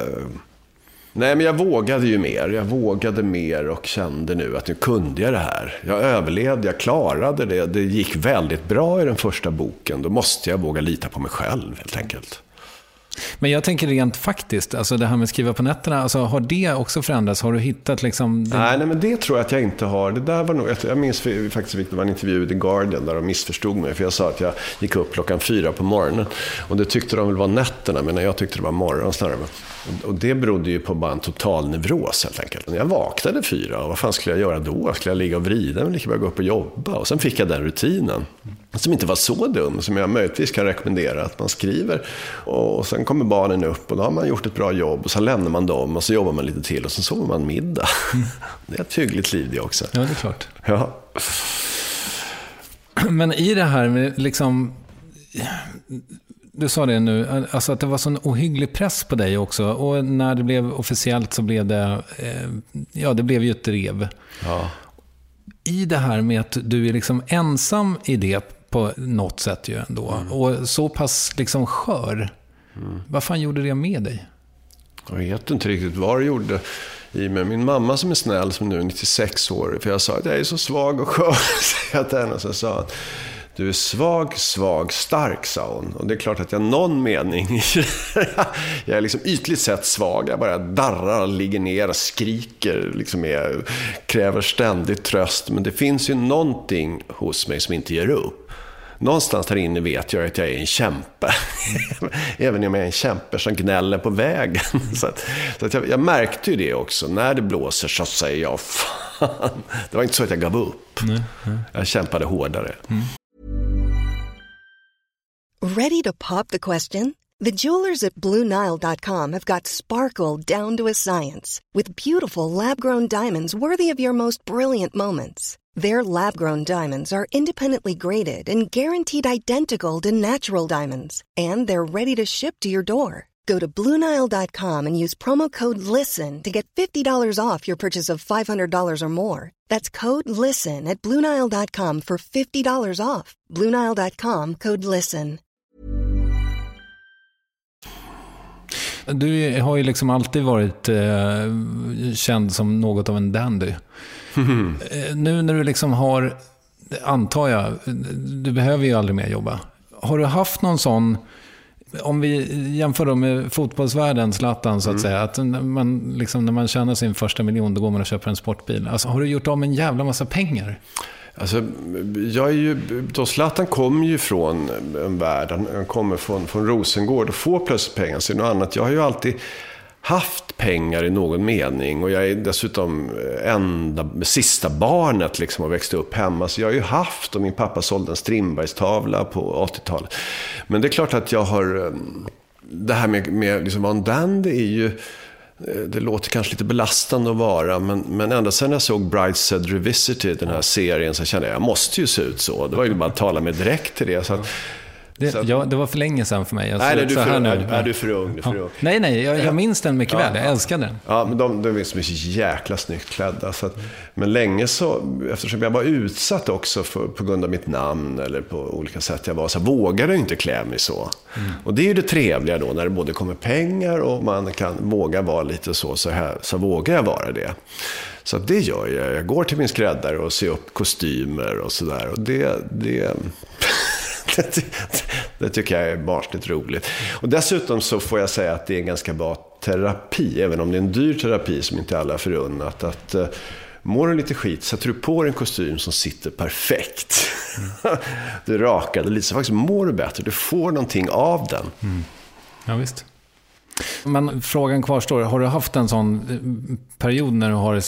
nej, men jag vågade ju mer. Jag vågade mer och kände nu att nu kunde jag det här. Jag överlevde, jag klarade det. Det gick väldigt bra i den första boken. Då måste jag våga lita på mig själv helt enkelt. Men jag tänker rent faktiskt, alltså det här med att skriva på nätterna, alltså har det också förändrats? Har du hittat liksom... Det... Nej, men det tror jag att jag inte har. Det där var nog, jag minns faktiskt att det var en intervju i The Guardian där de missförstod mig, för jag sa att jag gick upp 4:00 på morgonen och det tyckte de väl var nätterna, men jag tyckte det var morgon snarare. Och det berodde ju på bara en total nevros helt enkelt. När jag vaknade 4, och vad fan skulle jag göra då? Skulle jag ligga och vrida mig, lika bra gå upp och jobba? Och sen fick jag den rutinen som inte var så dum, som jag möjligtvis kan rekommendera, att man skriver och sen kommer barnen upp och då har man gjort ett bra jobb och sen lämnar man dem och så jobbar man lite till och sen sover man middag. Det är ett hyggligt liv det också. Ja, det är klart. Ja. Men i det här med liksom... Du sa det nu, alltså att det var sån ohygglig press på dig också, och när det blev officiellt så blev det det blev ju ett drev. Ja. I det här med att du är liksom ensam i det på något sätt ju ändå, och så pass liksom skör. Vad fan gjorde det med dig? Jag vet inte riktigt vad det gjorde i mig. Min mamma som är snäll, som nu är 96 år, för jag sa att jag är så svag och skör, så jag sa att du är svag, stark, sa hon. Och det är klart att jag någon mening. Jag är liksom ytligt sett svag. Jag bara darrar, ligger ner, skriker. Liksom jag kräver ständigt tröst. Men det finns ju någonting hos mig som inte ger upp. Någonstans där inne vet jag att jag är en kämpe. Även om jag är en kämpe som gnäller på vägen. Så att jag märkte ju det också. När det blåser så säger jag fan. Det var inte så att jag gav upp. Jag kämpade hårdare. Ready to pop the question? The jewelers at BlueNile.com have got sparkle down to a science with beautiful lab-grown diamonds worthy of your most brilliant moments. Their lab-grown diamonds are independently graded and guaranteed identical to natural diamonds, and they're ready to ship to your door. Go to BlueNile.com and use promo code LISTEN to get $50 off your purchase of $500 or more. That's code LISTEN at BlueNile.com for $50 off. BlueNile.com, code LISTEN. Du har ju liksom alltid varit känd som något av en dandy. Nu när du liksom har, antar jag, du behöver ju aldrig mer jobba. Har du haft någon sån, om vi jämför då med fotbollsvärlden, Zlatan så att säga, att man, liksom, när man tjänar sin första miljon då går man och köper en sportbil. Alltså, har du gjort av en jävla massa pengar? Alltså, Zlatan kommer ju från en värld, han kommer från Rosengård och får plötsligt pengar, så är det något annat. Jag har ju alltid haft pengar i någon mening, och jag är dessutom sista barnet liksom, och växte upp hemma, så jag har ju haft, och min pappa sålde en Strindbergstavla på 80-talet. Men det är klart att jag har det här med liksom, en dandy är ju... Det låter kanske lite belastande att vara, men ända sedan jag såg Brideshead Revisited, den här serien, så kände jag måste ju se ut så. Det var ju bara att tala med direkt till det. Så att, det var för länge sedan för mig. Är du för ung? Nej, jag minns den mycket väl. Jag älskar den. Ja, men de är så jäkla snyggt klädda. Så att, men länge så, eftersom jag var utsatt också på grund av mitt namn eller på olika sätt jag var, så vågade jag inte klä mig så. Och det är ju det trevliga då, när det både kommer pengar och man kan våga vara lite så här, så vågar jag vara det. Så det gör jag. Jag går till min skräddare och ser upp kostymer och sådär. Och det det tycker jag är barnsligt roligt. Och dessutom så får jag säga att det är en ganska bra terapi, även om det är en dyr terapi som inte alla förunnat, att mår du lite skit, sätter du på en kostym som sitter perfekt. Du rakade lite, så faktiskt mår du bättre, du får någonting av den. Ja visst. Men frågan kvarstår, har du haft en sån period när du har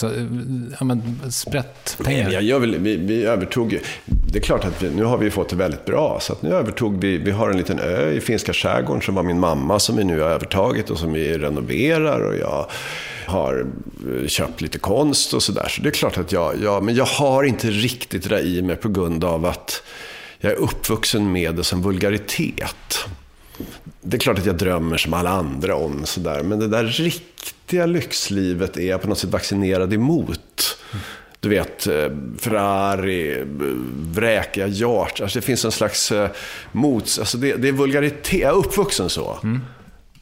sprätt pengar? Nej, vi övertog ju. Det är klart att nu har vi fått det väldigt bra, så att nu övertog vi har en liten ö i finska skärgården som var min mamma, som vi nu har övertagit och som vi renoverar, och jag har köpt lite konst och sådär. Så det är klart att men jag har inte riktigt det i mig på grund av att jag är uppvuxen med det som vulgaritet. Det är klart att jag drömmer som alla andra om så där, men det där riktiga lyxlivet är jag på något sätt vaccinerad emot. Du vet, Ferrari, vräkiga hjärt. Alltså det finns en slags mots... Alltså det är vulgaritet. Jag är uppvuxen så.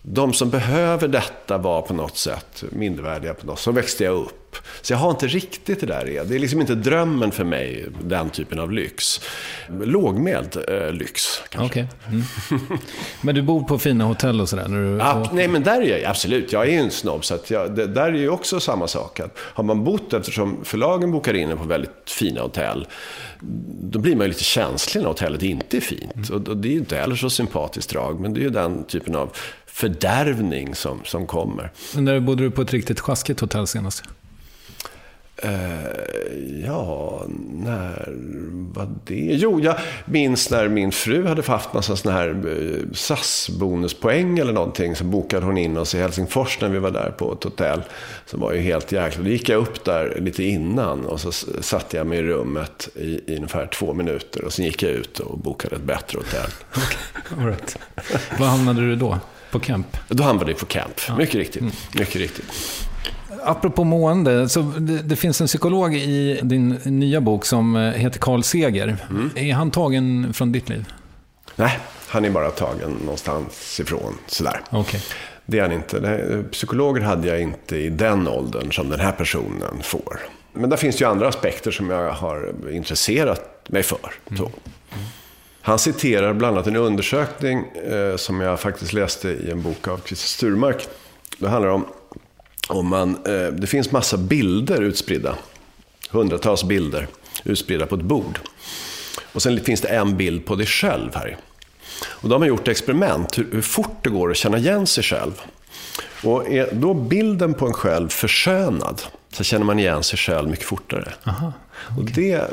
de som behöver detta var på något sätt mindervärdiga på något. Så växte jag upp. Så jag har inte riktigt det där. Det är liksom inte drömmen för mig, den typen av lyx. Lågmäld lyx kanske. Okay. Mm. Men du bor på fina hotell och sådär när du... Nej, men där är jag absolut. Jag är ju en snobb, så att jag, det, där är ju också samma sak. Att har man bott, eftersom förlagen bokar in på väldigt fina hotell, då blir man ju lite känslig när hotellet inte är fint. Och det är ju inte heller så sympatiskt drag, men det är ju den typen av fördärvning som kommer. Men där bodde du på ett riktigt sjaskigt hotell senast? Ja, när var det? Jo, jag minns när min fru hade haft massa sån här SAS-bonuspoäng eller någonting, så bokade hon in oss i Helsingfors när vi var där på ett hotell som var ju helt jäkligt. Då gick jag upp där lite innan och så satt jag mig i rummet i ungefär 2 minuter och sen gick jag ut och bokade ett bättre hotell. All right. Var hamnade du då? På Camp? Då hamnade jag på Camp, ja. Mycket riktigt. Apropå mående, så det finns en psykolog i din nya bok som heter Carl Seger. Mm. Är han tagen från ditt liv? Nej, han är bara tagen någonstans ifrån. Sådär. Okay. Det är han inte. Nej, psykologer hade jag inte i den åldern som den här personen får. Men där finns ju andra aspekter som jag har intresserat mig för. Mm. Han citerar bland annat en undersökning som jag faktiskt läste i en bok av Christer Sturmark. Det handlar om man, det finns massa bilder utspridda, hundratals bilder utspridda på ett bord. Och sen finns det en bild på dig själv här. Och då har man gjort experiment hur fort det går att känna igen sig själv. Och är då bilden på en själv förskönad, så känner man igen sig själv mycket fortare. Aha, okay. Och det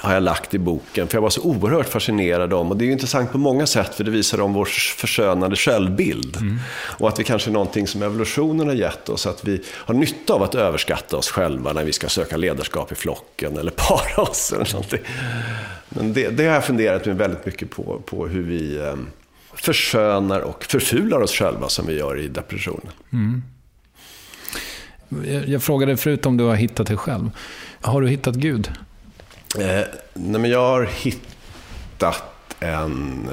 har jag lagt i boken, för jag var så oerhört fascinerad om. Och det är ju intressant på många sätt, för det visar om vår förskönade självbild. Mm. Och att vi kanske är någonting som evolutionen har gett oss, att vi har nytta av att överskatta oss själva när vi ska söka ledarskap i flocken eller para oss eller någonting. Men det har jag funderat mig väldigt mycket på hur vi förskönar och förfular oss själva, som vi gör i depressionen. Mm. Jag frågade förut om du har hittat dig själv. Har du hittat Gud? Nej, men jag har hittat en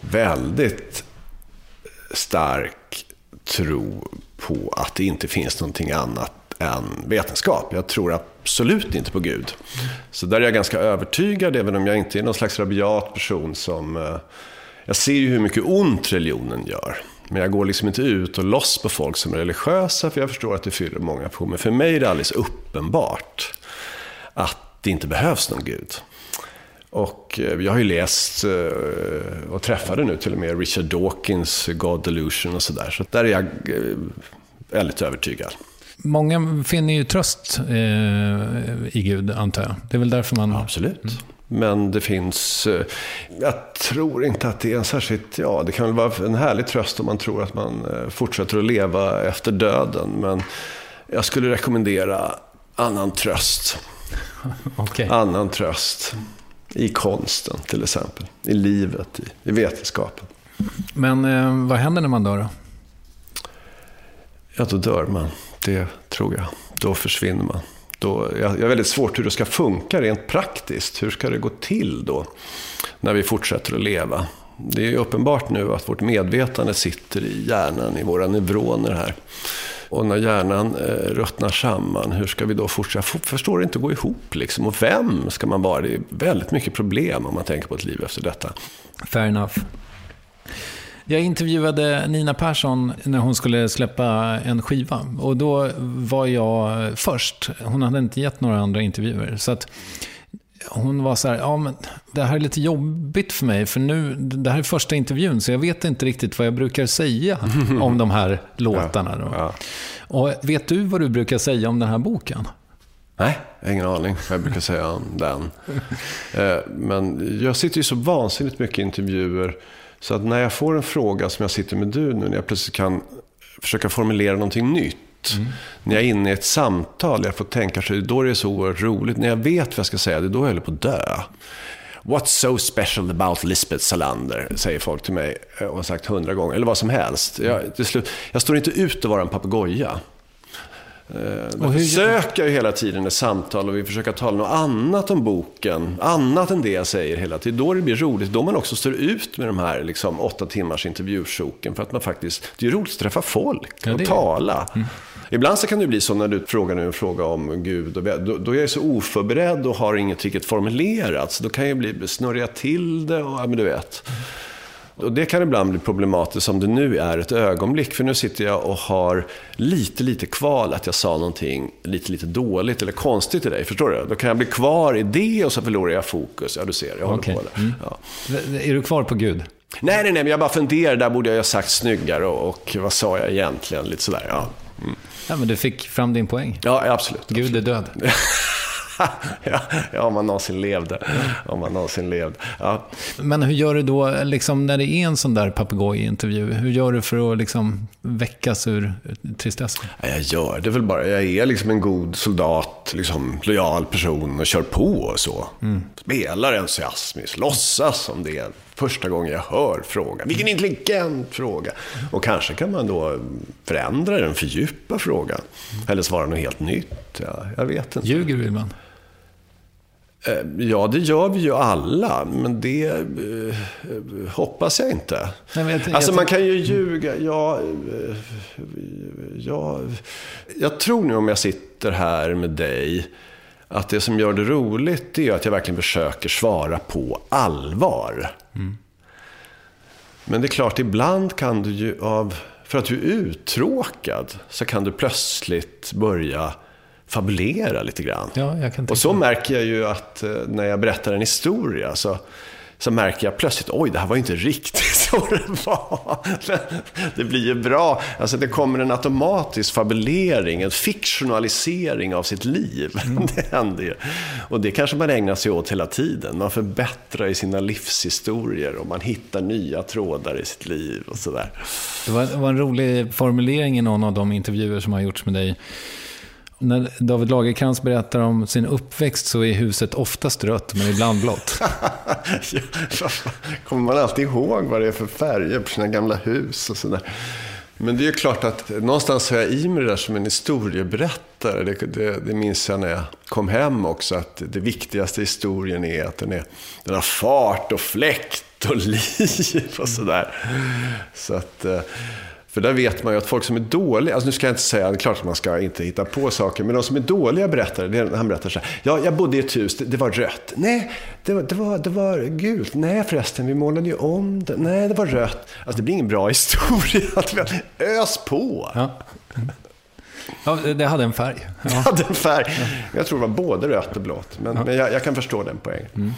väldigt stark tro på att det inte finns någonting annat än vetenskap. Jag tror absolut inte på Gud. Så där är jag ganska övertygad, även om jag inte är någon slags rabiat person som... Jag ser ju hur mycket ont religionen gör. Men jag går liksom inte ut och loss på folk som är religiösa, för jag förstår att det fyller många på. Men för mig är det alldeles uppenbart att det inte behövs någon Gud. Och jag har ju läst och träffade nu till och med Richard Dawkins God Delusion och sådär. Så där är jag väldigt övertygad. Många finner ju tröst i Gud, antar jag. Det är väl därför man... Absolut. Mm. Men det finns, jag tror inte att det är en särskilt, ja, det kan väl vara en härlig tröst om man tror att man fortsätter att leva efter döden, men jag skulle rekommendera annan tröst. Okay. Annan tröst i konsten till exempel, i livet, i vetenskapen. Men vad händer när man dör då? Ja, då dör man, det tror jag. Då försvinner man. Då, jag är väldigt svårt hur det ska funka rent praktiskt. Hur ska det gå till då när vi fortsätter att leva? Det är uppenbart nu att vårt medvetande sitter i hjärnan, i våra neuroner här. Och när hjärnan ruttnar samman, hur ska vi då fortsätta? Förstår det inte att gå ihop liksom. Och vem ska man vara? Det är väldigt mycket problem om man tänker på ett liv efter detta. Fair enough. Jag intervjuade Nina Persson när hon skulle släppa en skiva, och då var jag först. Hon hade inte gett några andra intervjuer, så att hon var så här, ja, men det här är lite jobbigt för mig, för nu, det här är första intervjun, så jag vet inte riktigt vad jag brukar säga om de här låtarna då. Ja. Och vet du vad du brukar säga om den här boken? Nej, ingen aning vad jag brukar säga om den. Men jag sitter ju så vansinnigt mycket intervjuer. Så att när jag får en fråga som jag sitter med du nu, när jag plötsligt kan försöka formulera någonting nytt, när jag är inne i ett samtal, jag får tänka sig, då är det så oerhört roligt. När jag vet vad jag ska säga, det är då jag håller på att dö. What's so special about Lisbeth Salander, säger folk till mig och har sagt 100 gånger, eller vad som helst. Jag står inte ut att vara en papegoja. Vi söker hela tiden i samtal och vi försöker tala något annat om boken, annat än det jag säger hela tiden. Då det blir roligt, då man också står ut med de här liksom, 8 timmars intervjusjoken, för att man faktiskt, det är roligt att träffa folk och tala. Mm. Ibland så kan det bli så när du frågar nu en fråga om Gud, och då är jag så oförberedd och har inget riktigt formulerat, så då kan jag bli snurriga till det och ja, men du vet. Och det kan ibland bli problematiskt som det nu är ett ögonblick, för nu sitter jag och har lite kval att jag sa någonting lite dåligt eller konstigt till dig, förstår du? Då kan jag bli kvar i det och så förlorar jag fokus. Ja, du ser, jag håller på det. Mm. Ja. Är du kvar på Gud? Nej, men jag bara funderar, där borde jag ha sagt snyggare och vad sa jag egentligen? Lite sådär, ja. Mm. Ja, men du fick fram din poäng. Ja, absolut. Gud är död. Ja, om man någonsin levde. Ja. Men hur gör du då liksom, när det är en sån där papegojintervju? Hur gör du för att liksom, väckas ur tristessen? Ja, jag gör det väl bara. Jag är liksom en god soldat, liksom, lojal person och kör på och så. Mm. Spelar entusiasmiskt, låtsas som det är första gången jag hör frågan. Vilken intelligent fråga. Och kanske kan man då förändra den, fördjupa frågan. Eller svara något helt nytt. Ja, jag vet inte. Ljuger vill man? Ja, det gör vi ju alla, men det hoppas jag inte. Alltså man kan ju ljuga. Jag tror nu om jag sitter här med dig att det som gör det roligt det är att jag verkligen försöker svara på allvar. Mm. Men det är klart, ibland kan du ju för att du är uttråkad så kan du plötsligt börja fabulera lite grann. Ja, jag kan. Och så märker jag ju att när jag berättar en historia så märker jag plötsligt, oj, det här var ju inte riktigt så det var. Det blir ju bra. Alltså det kommer en automatisk fabulering, en fiktionalisering av sitt liv. Mm. Det händer ju. Och det kanske man ägnar sig åt hela tiden. Man förbättrar i sina livshistorier och man hittar nya trådar i sitt liv och sådär. Det var en rolig formulering i någon av de intervjuer som har gjorts med dig. När David Lagercrantz berättar om sin uppväxt så är huset oftast rött men ibland blått. Kommer man alltid ihåg vad det är för färger på sina gamla hus och sådär. Men det är ju klart att någonstans har jag i mig det där som en historieberättare. Det minns jag när jag kom hem också, att det viktigaste i historien är att den har fart och fläkt och liv och sådär. Så att... För där vet man ju att folk som är dåliga, alltså nu ska jag inte säga, det är klart att man ska inte hitta på saker, men de som är dåliga berättare, han berättar så här, ja, jag bodde i ett hus, det var rött. Nej, det var gult. Nej förresten, vi målade ju om det. Nej, det var rött. Alltså det blir ingen bra historia att vi ös på. Ja. Ja, det hade en färg. Ja. Det hade en färg. Jag tror det var både rött och blått, men, ja. Men jag kan förstå den poängen. Mm.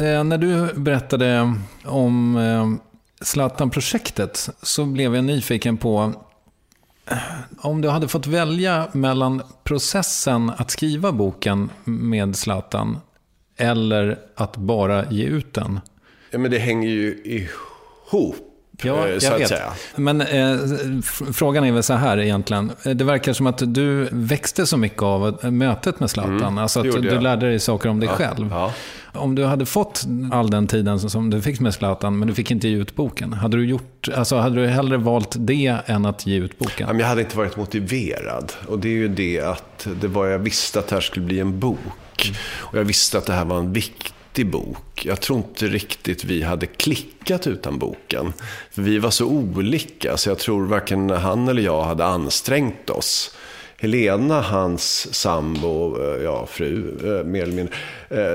Mm. När du berättade om Zlatan-projektet så blev jag nyfiken på om du hade fått välja mellan processen att skriva boken med Zlatan eller att bara ge ut den. Ja, men det hänger ju ihop. Ja, jag vet. Men frågan är väl så här egentligen. Det verkar som att du växte så mycket av mötet med Zlatan. Mm, alltså att du lärde dig saker om dig själv. Ja. Om du hade fått all den tiden som du fick med Zlatan men du fick inte ge ut boken. Hade du hellre valt det än att ge ut boken? Men jag hade inte varit motiverad. Och det är ju det att det var, jag visste att det här skulle bli en bok. Och jag visste att det här var en viktig bok. Jag tror inte riktigt vi hade klickat utan boken. För vi var så olika så jag tror varken han eller jag hade ansträngt oss. Helena, hans sambo, fru, mer eller mindre,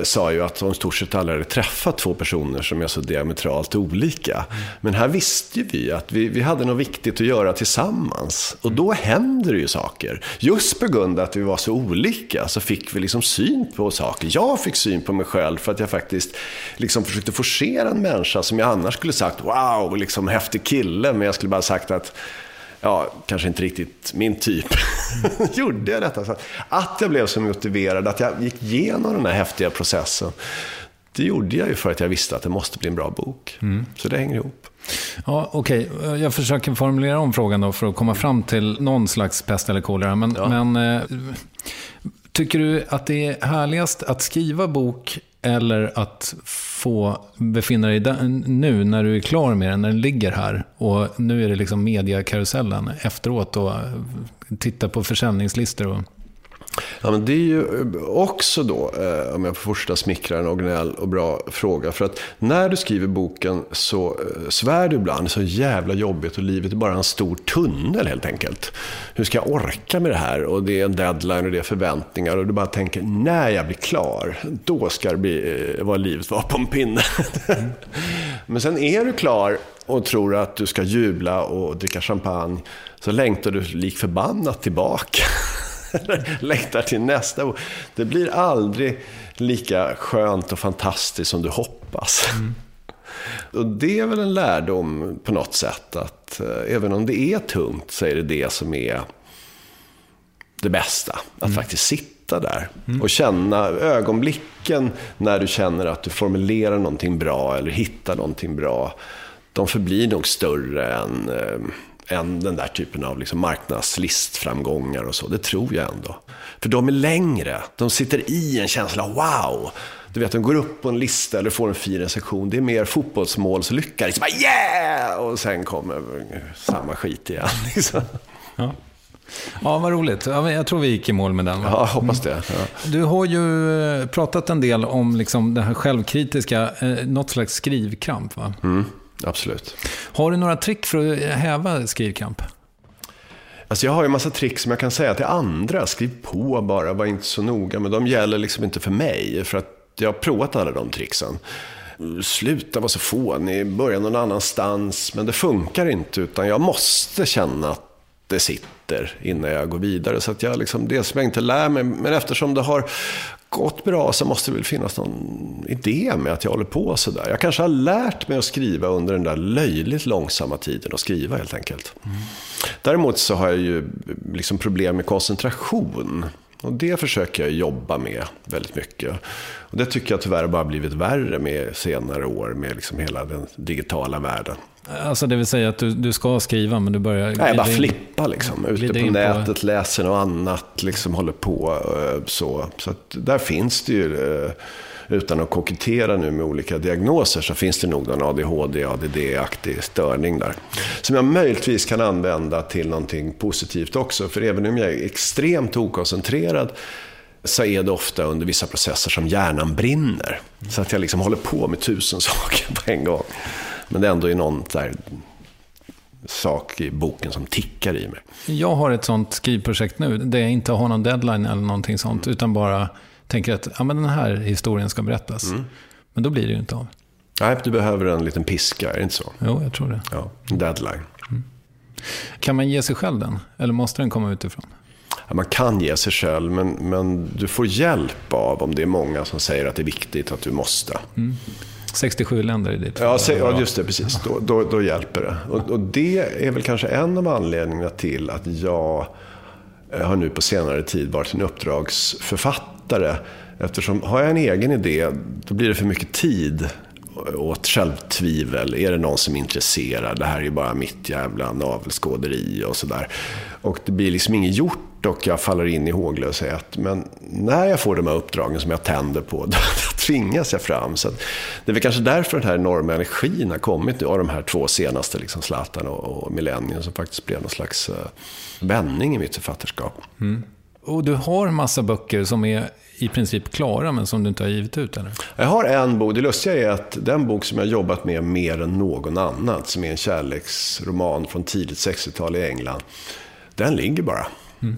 sa ju att hon stort sett aldrig hade träffat två personer som är så diametralt olika. Men här visste vi att vi hade något viktigt att göra tillsammans. Och då händer det ju saker. Just på grund av att vi var så olika så fick vi liksom syn på saker. Jag fick syn på mig själv för att jag faktiskt liksom försökte forcera en människa som jag annars skulle sagt, wow, liksom häftig kille. Men jag skulle bara sagt att kanske inte riktigt min typ. Gjorde jag detta? Så att jag blev så motiverad, att jag gick igenom den här häftiga processen, det gjorde jag ju för att jag visste att det måste bli en bra bok. Mm. Så det hänger ihop. Ja, okej. Jag försöker formulera om frågan då för att komma fram till någon slags pest eller kolera. Men tycker du att det är härligast att skriva bok eller att få befinna dig där, nu när du är klar med den, när den ligger här och nu är det liksom mediakarusellen efteråt och titta på försäljningslistor och... Ja, men det är ju också då, om jag får första smickra en originell och bra fråga, för att när du skriver boken så svär du ibland så jävla jobbigt och livet är bara en stor tunnel helt enkelt. Hur ska jag orka med det här? Och det är en deadline och det är förväntningar och du bara tänker, när jag blir klar då ska det bli vad livet var på en pinne. Men sen är du klar och tror att du ska jubla och dricka champagne, så längtar du lik förbannat tillbaka. Längtar till nästa år. Det blir aldrig lika skönt och fantastiskt som du hoppas. Mm. Och det är väl en lärdom på något sätt, att även om det är tungt så är det det som är det bästa. Att faktiskt sitta där och känna ögonblicken när du känner att du formulerar någonting bra eller hittar någonting bra. De förblir nog större än den där typen av liksom marknadslistframgångar och så, det tror jag ändå. För de är längre, de sitter i en känsla, wow! Du vet, de går upp på en lista eller får en fin recension, det är mer fotbollsmålslycka, liksom, yeah! Och sen kommer samma skit igen. Liksom. Ja. Ja, vad roligt. Jag tror vi gick i mål med den. Va? Ja, hoppas det. Ja. Du har ju pratat en del om liksom det här självkritiska, något slags skrivkramp, va? Mm. Absolut. Har du några trick för att häva skrivkamp? Alltså jag har ju en massa trick som jag kan säga till andra. Skriv på bara, var inte så noga. Men de gäller liksom inte för mig, för att jag har provat alla de tricksen. Sluta vara så fånig, börja någon annanstans. Men det funkar inte, utan jag måste känna att det sitter innan jag går vidare. Så att jag liksom, det som jag inte lär mig, men eftersom det har gått bra så måste det väl finnas någon idé med att jag håller på så där. Jag kanske har lärt mig att skriva under den där löjligt långsamma tiden att skriva helt enkelt. Däremot så har jag ju liksom problem med koncentration, och det försöker jag jobba med väldigt mycket. Och det tycker jag tyvärr bara blivit värre med senare år, med liksom hela den digitala världen. Alltså det vill säga att du ska skriva, men du börjar... Nej, bara flippa liksom. Ute på nätet, läser något annat, liksom håller på så. Så att där finns det ju, utan att kokettera nu med olika diagnoser, så finns det nog någon ADHD, ADD-aktig störning där. Som jag möjligtvis kan använda till någonting positivt också. För även om jag är extremt okoncentrerad så är det ofta under vissa processer som hjärnan brinner. Så att jag liksom håller på med 1000 saker på en gång. Men det är ändå någon där sak i boken som tickar i mig. Jag har ett sånt skrivprojekt nu där jag inte har någon deadline eller någonting sånt, utan bara tänker att ja, men den här historien ska berättas. Mm. Men då blir det ju inte av. Nej, du behöver en liten piska, är det inte så? Jo, jag tror det. Ja, deadline. Mm. Kan man ge sig själv den? Eller måste den komma utifrån? Ja, man kan ge sig själv, men du får hjälp av om det är många som säger att det är viktigt att du måste. Mm. 67 länder i ditt fall. Ja, just det, precis. Då hjälper det. Och det är väl kanske en av anledningarna till att jag har nu på senare tid varit en uppdragsförfattare. Eftersom har jag en egen idé, då blir det för mycket tid åt självtvivel. Är det någon som är intresserad? Det här är ju bara mitt jävla navelskåderi och sådär. Och det blir liksom inget gjort. Och jag faller in i håglöshet. Men när jag får de här uppdragen som jag tänder på, då tvingas jag fram. Så att det är väl kanske därför den här enorma energin har kommit nu, av de här två senaste liksom, Zlatan och Millennium, som faktiskt blev någon slags vändning i mitt författarskap. Mm. Och du har en massa böcker som är i princip klara, men som du inte har givit ut, eller? Jag har en bok. Det lustiga är att den bok som jag jobbat med mer än någon annan, som är en kärleksroman från tidigt 60-tal i England, den ligger bara. Mm.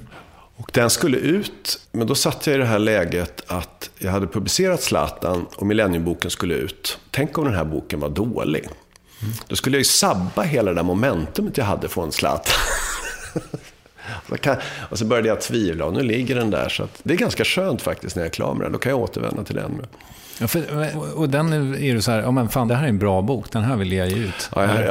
Och den skulle ut, men då satt jag i det här läget att jag hade publicerat Zlatan och Millenniumboken skulle ut. Tänk om den här boken var dålig. Mm. Då skulle jag ju sabba hela det där momentumet jag hade från Zlatan. Och så började jag tvivla, och nu ligger den där. Så att det är ganska skönt faktiskt när jag är klar med den. Då kan jag återvända till den. Ja, och den är du så här, ja, men fan, det här är en bra bok, den här vill jag ge ut. Ja,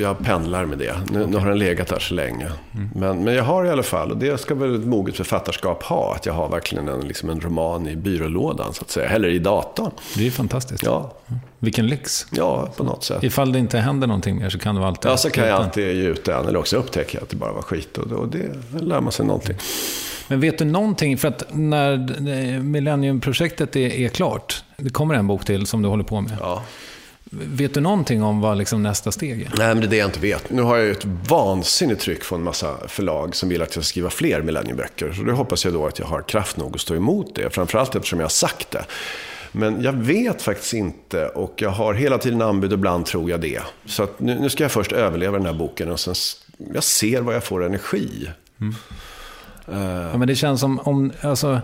jag pendlar med det. Nu har den legat där så länge. Mm. Men jag har i alla fall, och det ska väl ett moget författarskap ha, att jag har verkligen en roman i byrålådan så att säga, eller i datorn. Det är ju fantastiskt. Ja. Vilken lyx. Ja, på något sätt. Ifall det inte händer någonting mer så kan du alltid... Ja, så kan jag alltid ge ut den, eller också upptäcka att det bara var skit, och det lär man sig någonting. Men vet du någonting, för att när Millennium-projektet är klart, det kommer en bok till som du håller på med. Ja. Vet du någonting om vad liksom nästa steg är? Nej, men det är det jag inte vet. Nu har jag ju ett vansinnigt tryck från en massa förlag som vill att jag ska skriva fler Millennium-böcker. Så det hoppas jag då att jag har kraft nog att stå emot det. Framförallt eftersom jag har sagt det. Men jag vet faktiskt inte, och jag har hela tiden anbud, och ibland tror jag det. Så att nu ska jag först överleva den här boken, och sen jag ser vad jag får energi. Mm. Ja, men det känns som om, alltså,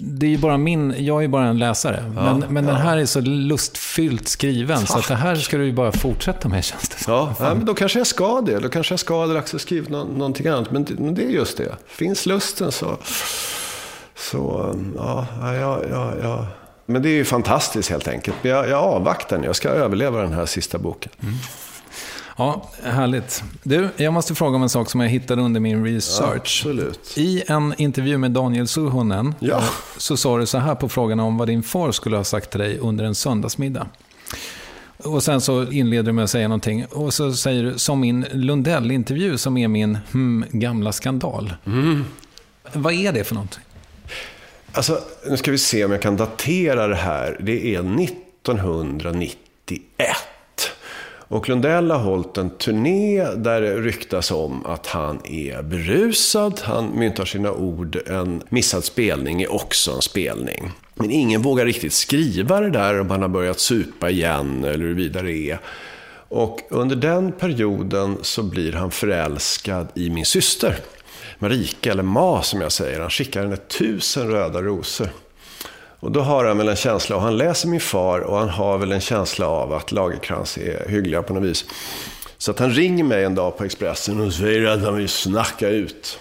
det är ju bara jag är ju bara en läsare, ja, men den här är så lustfyllt skriven. Tack. Så att det här ska du ju bara fortsätta med, känns det som. Ja, men då kanske jag ska det. Då kanske jag ska eller också skriva någonting annat. Men det är just det. Finns lusten så ja. Men det är ju fantastiskt helt enkelt. Jag avvaktar nu. Jag ska överleva den här sista boken. Mm. Ja, härligt. Du, jag måste fråga om en sak som jag hittade under min research. Ja, i en intervju med Daniel Suhonen, ja, så sa du så här på frågan om vad din far skulle ha sagt till dig under en söndagsmiddag. Och sen så inleder du med att säga någonting. Och så säger du, som min Lundell-intervju som är min gamla skandal. Mm. Vad är det för någonting? Alltså, nu ska vi se om jag kan datera det här. Det är 1991. Och Lundell har hållit en turné där det ryktas om att han är berusad. Han myntar sina ord, en missad spelning är också en spelning. Men ingen vågar riktigt skriva det där om han har börjat supa igen eller hur vidare är. Och under den perioden så blir han förälskad i min syster, Marika, eller Ma som jag säger. Han skickar henne 1,000 röda rosor. Och då har han väl en känsla, och han läser min far, och han har väl en känsla av att Lagercrantz är hyggliga på något vis. Så att han ringer mig en dag på Expressen och säger att han vill snacka ut.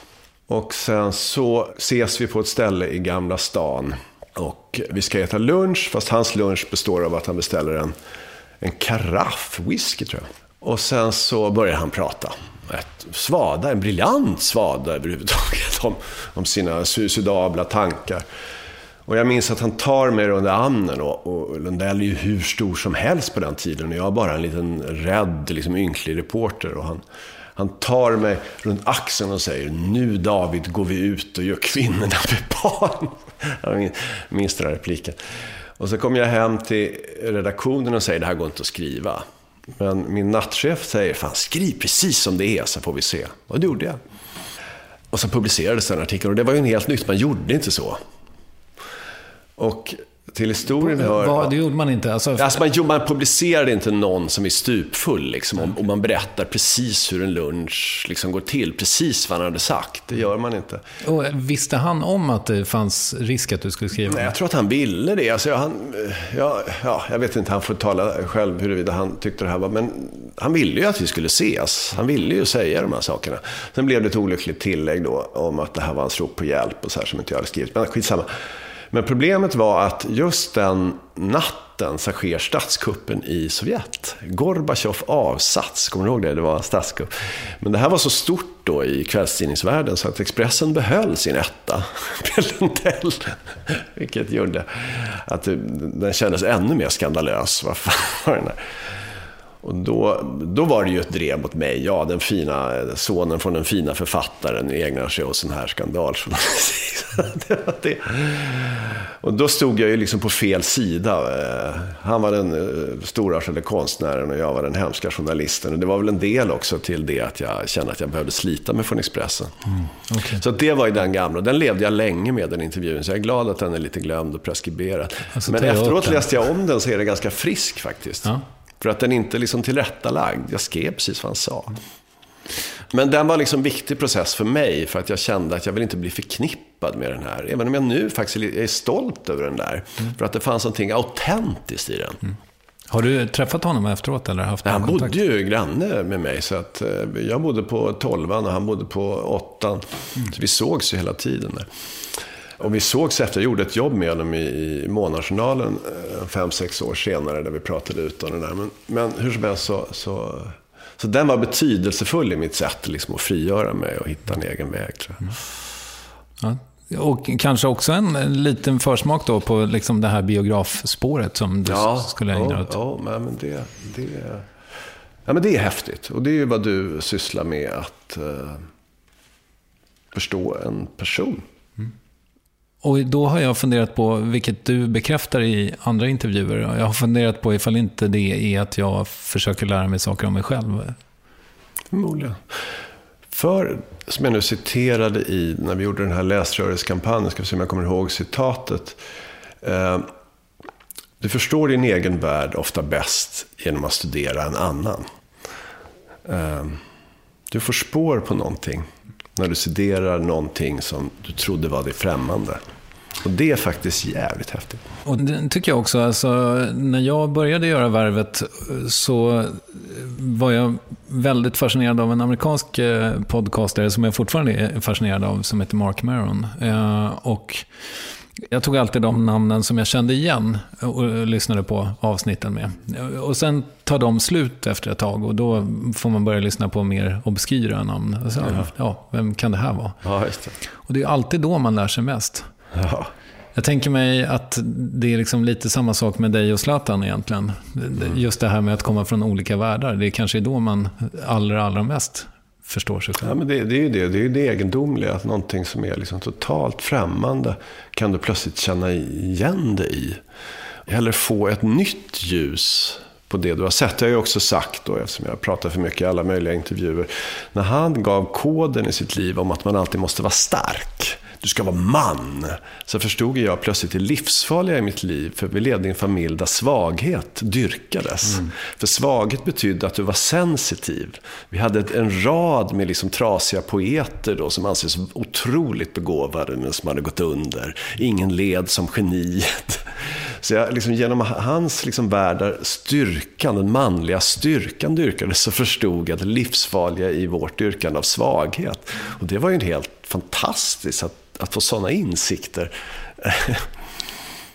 Och sen så ses vi på ett ställe i Gamla stan. Och vi ska äta lunch, fast hans lunch består av att han beställer en karaff whisky tror jag. Och sen så börjar han prata. En briljant svada överhuvudtaget om sina suicidabla tankar. Och jag minns att han tar mig under amnen, och Lundell är ju hur stor som helst på den tiden. Och jag är bara en liten rädd, liksom ynklig reporter. Och han tar mig runt axeln och säger, nu David går vi ut och gör kvinnorna med barn. Jag minns den här repliken. Och så kom jag hem till redaktionen och säger, det här går inte att skriva. Men min nattchef säger, fan skriv precis som det är så får vi se. Och det gjorde jag. Och så publicerades den artikeln, och det var ju en helt nytt, man gjorde inte så. Och till historien hör... Det gjorde man inte. Alltså, man publicerade inte någon som är stupfull. Liksom, och man berättar precis hur en lunch liksom, går till. Precis vad han hade sagt. Det gör man inte. Och visste han om att det fanns risk att du skulle skriva? Nej, jag tror att han ville det. Alltså, jag vet inte, han får tala själv huruvida han tyckte det här var... Men han ville ju att vi skulle ses. Han ville ju säga de här sakerna. Sen blev det ett olyckligt tillägg då, om att det här var en rop på hjälp och så här, som inte jag hade skrivit. Men skitsamma. Men problemet var att just den natten så sker statskuppen i Sovjet. Gorbachev avsatts, kommer du ihåg det? Det var en statskupp. Men det här var så stort då i kvällstidningsvärlden så att Expressen behöll sin etta med Lundell. Vilket gjorde att den kändes ännu mer skandalös. Vad fan var den här? Och då var det ju ett drev mot mig. Ja, den fina sonen från den fina författaren egnar sig åt sån här skandal. Det. Och då stod jag ju liksom på fel sida. Han var den stora konstnären och jag var den hemska journalisten. Och det var väl en del också till det att jag kände att jag behövde slita mig från Expressen. Mm, okay. Så det var ju den gamla. Den levde jag länge med, den intervjun. Så jag är glad att den är lite glömd och preskriberad. Alltså, men efteråt läste jag om den så är det ganska frisk faktiskt. Ja. För att den inte liksom tillrättalagd. Jag skrev precis vad han sa. Men den var liksom en viktig process för mig. För att jag kände att jag vill inte bli förknippad med den här. Även om jag nu faktiskt är stolt över den där. Mm. För att det fanns någonting autentiskt i den. Mm. Har du träffat honom efteråt? Eller haft någon kontakt? Han bodde ju granne med mig. Så att jag bodde på 12:an och han bodde på 8:an. Mm. Så vi sågs ju hela tiden där. Och vi sågs efter, jag gjorde ett jobb med honom i Månadsjournalen 5-6 år senare där vi pratade ut om det där. Men hur som helst så den var betydelsefull i mitt sätt liksom, att frigöra mig och hitta en egen väg. Tror jag. Mm. Ja. Och kanske också en liten försmak då på liksom, det här biografspåret som du skulle ägna åt. Ja, men det är häftigt. Och det är ju vad du sysslar med att... förstå en person. Mm. Och då har jag funderat på, vilket du bekräftar i andra intervjuer, jag har funderat på ifall inte det är att jag försöker lära mig saker om mig själv. Förmodligen. För, som jag nu citerade i, när vi gjorde den här läsrörelsekampanjen, ska vi se om jag kommer ihåg citatet. Du förstår din egen värld ofta bäst genom att studera en annan. Du får spår på någonting när du studerar någonting som du trodde var det främmande. Och det är faktiskt jävligt häftigt. Och det tycker jag också. Alltså, när jag började göra Värvet så var jag väldigt fascinerad av en amerikansk podcastare som jag fortfarande är fascinerad av, som heter Mark Maron. Och jag tog alltid de namnen som jag kände igen och lyssnade på avsnitten med. Och sen tar de slut efter ett tag och då får man börja lyssna på mer obskyra namn. Alltså, ja, vem kan det här vara? Ja, just det. Och det är alltid då man lär sig mest. Ja. Jag tänker mig att det är liksom lite samma sak med dig och Zlatan egentligen. Mm. Just det här med att komma från olika världar, det är kanske då man allra mest förstår sig själv. Ja, men det är ju det. Det är ju det egendomliga, att någonting som är liksom totalt främmande kan du plötsligt känna igen dig i. Eller få ett nytt ljus på det du har sett. Jag har ju också sagt då, eftersom jag pratar för mycket i alla möjliga intervjuer, när han gav koden i sitt liv om att man alltid måste vara stark, du ska vara man, så förstod jag plötsligt det livsfarliga i mitt liv, för vi ledde en familj där svaghet dyrkades. Mm. För svaghet betydde att du var sensitiv. Vi hade en rad med liksom trasiga poeter då, som anses otroligt begåvade men som hade gått under. Ingen led som geniet. Så jag, liksom, genom hans liksom värld där styrkan, den manliga styrkan dyrkades, så förstod jag det livsfarliga i vårt dyrkan av svaghet. Och det var ju en helt fantastiskt att få sådana insikter.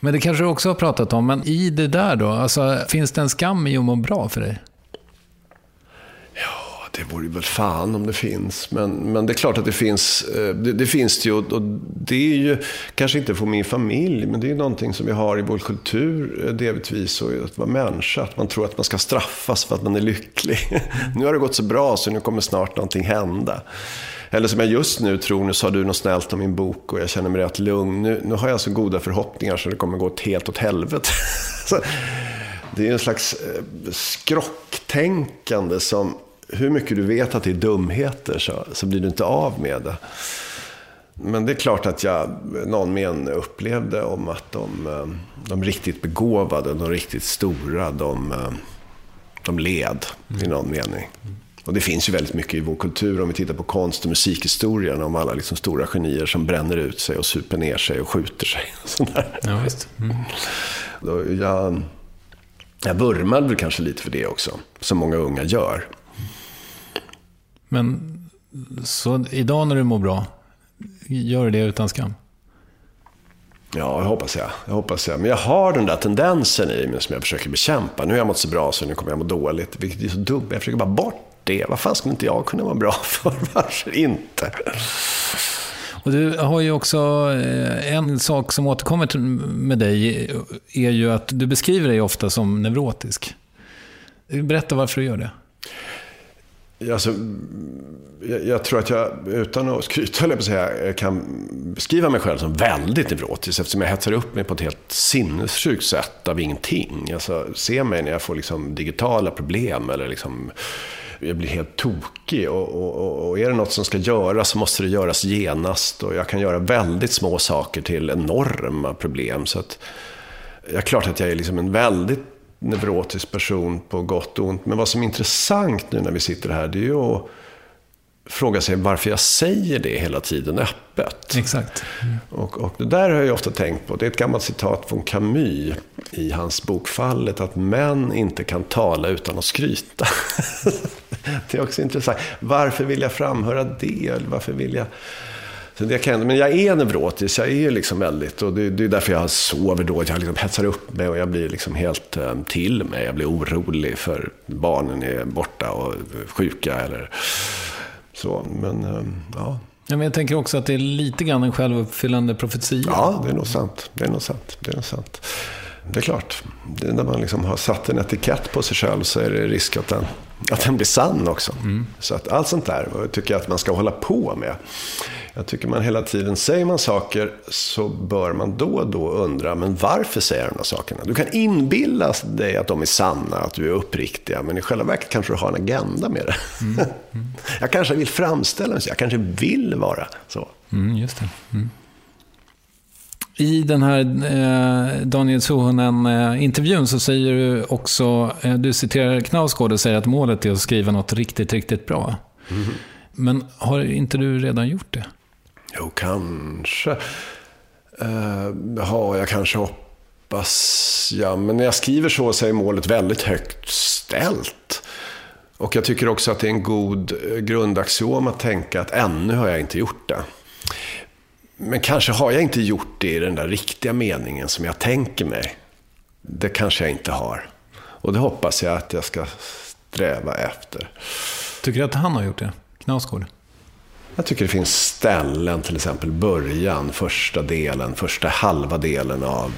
Men det kanske du också har pratat om, men i det där då, alltså, finns det en skam i att må bra för dig? Ja, det vore väl fan om det finns, men det är klart att det finns, det finns det ju, och det är ju kanske inte för min familj, men det är ju någonting som vi har i vår kultur delvis, och att vara människa, att man tror att man ska straffas för att man är lycklig. Nu har det gått så bra så nu kommer snart någonting hända. Eller som jag just nu tror, nu sa du något snällt om min bok och jag känner mig rätt lugn. Nu har jag så goda förhoppningar så det kommer gå helt åt helvete. Det är en slags skrocktänkande som, hur mycket du vet att det är dumheter så blir du inte av med det. Men det är klart att jag någon men upplevde om att de riktigt begåvade, de riktigt stora, de led i någon mening. Och det finns ju väldigt mycket i vår kultur, om vi tittar på konst- och musikhistorien, om alla liksom stora genier som bränner ut sig och super ner sig och skjuter sig. Och sånt där. Ja, visst. Mm. Då jag vurmade väl kanske lite för det också, som många unga gör. Men så idag när du mår bra, gör du det utan skam? Ja, jag hoppas jag. Men jag har den där tendensen i mig som jag försöker bekämpa. Nu har jag mått så bra så nu kommer jag må dåligt, vilket är så dumt. Jag försöker bara bort det. Vad fan skulle inte jag kunna vara bra för? Varför inte? Och du har ju också en sak som återkommer med dig, är ju att du beskriver dig ofta som neurotisk. Berätta varför du gör det. Alltså, jag tror att jag, utan att skryta på säga, kan beskriva mig själv som väldigt neurotisk, eftersom jag hetsar upp mig på ett helt sinnessjukt sätt av ingenting. Alltså, ser mig när jag får liksom digitala problem eller liksom, jag blir helt tokig och är det något som ska göras så måste det göras genast, och jag kan göra väldigt små saker till enorma problem. Så att jag är klart att jag är liksom en väldigt neurotisk person på gott och ont. Men vad som är intressant nu när vi sitter här, det är ju att fråga sig varför jag säger det hela tiden öppet. Exakt. Mm. Och det där har jag ofta tänkt på. Det är ett gammalt citat från Camus i hans bokfallet, att män inte kan tala utan att skryta. Det är också intressant. Varför vill jag framhöra det? Varför vill jag... Men jag är neurotisk, jag är liksom väldigt, och det är därför jag sover då, jag liksom hetsar upp mig och jag blir liksom helt till mig, jag blir orolig för barnen är borta och sjuka eller så, men jag tänker också att det är lite grann en självuppfyllande profetia. Ja, det är nog sant. det är klart. Det är när man liksom har satt en etikett på sig själv så är det risk att den blir sann också. Mm. Så att allt sånt där tycker jag att man ska hålla på med. Jag tycker man hela tiden säger man saker så bör man då och då undra, men varför säger de här sakerna? Du kan inbilla dig att de är sanna, att du är uppriktiga, men i själva verket kanske du har en agenda med det. Mm. Mm. Jag kanske vill framställa mig så, jag kanske vill vara så. Mm, just det. Mm. I den här Daniel Suhonen-intervjun så säger du också, du citerar Knausgård och säger att målet är att skriva något riktigt, riktigt bra. Mm. Men har inte du redan gjort det? Jo, kanske. Jag kanske hoppas. Ja, men när jag skriver så så är målet väldigt högt ställt. Och jag tycker också att det är en god grundaxiom att tänka att ännu har jag inte gjort det. Men kanske har jag inte gjort det i den där riktiga meningen som jag tänker mig. Det kanske jag inte har. Och det hoppas jag att jag ska sträva efter. Tycker du att han har gjort det? Knausgård? Jag tycker det finns ställen, till exempel början, första delen, första halva delen av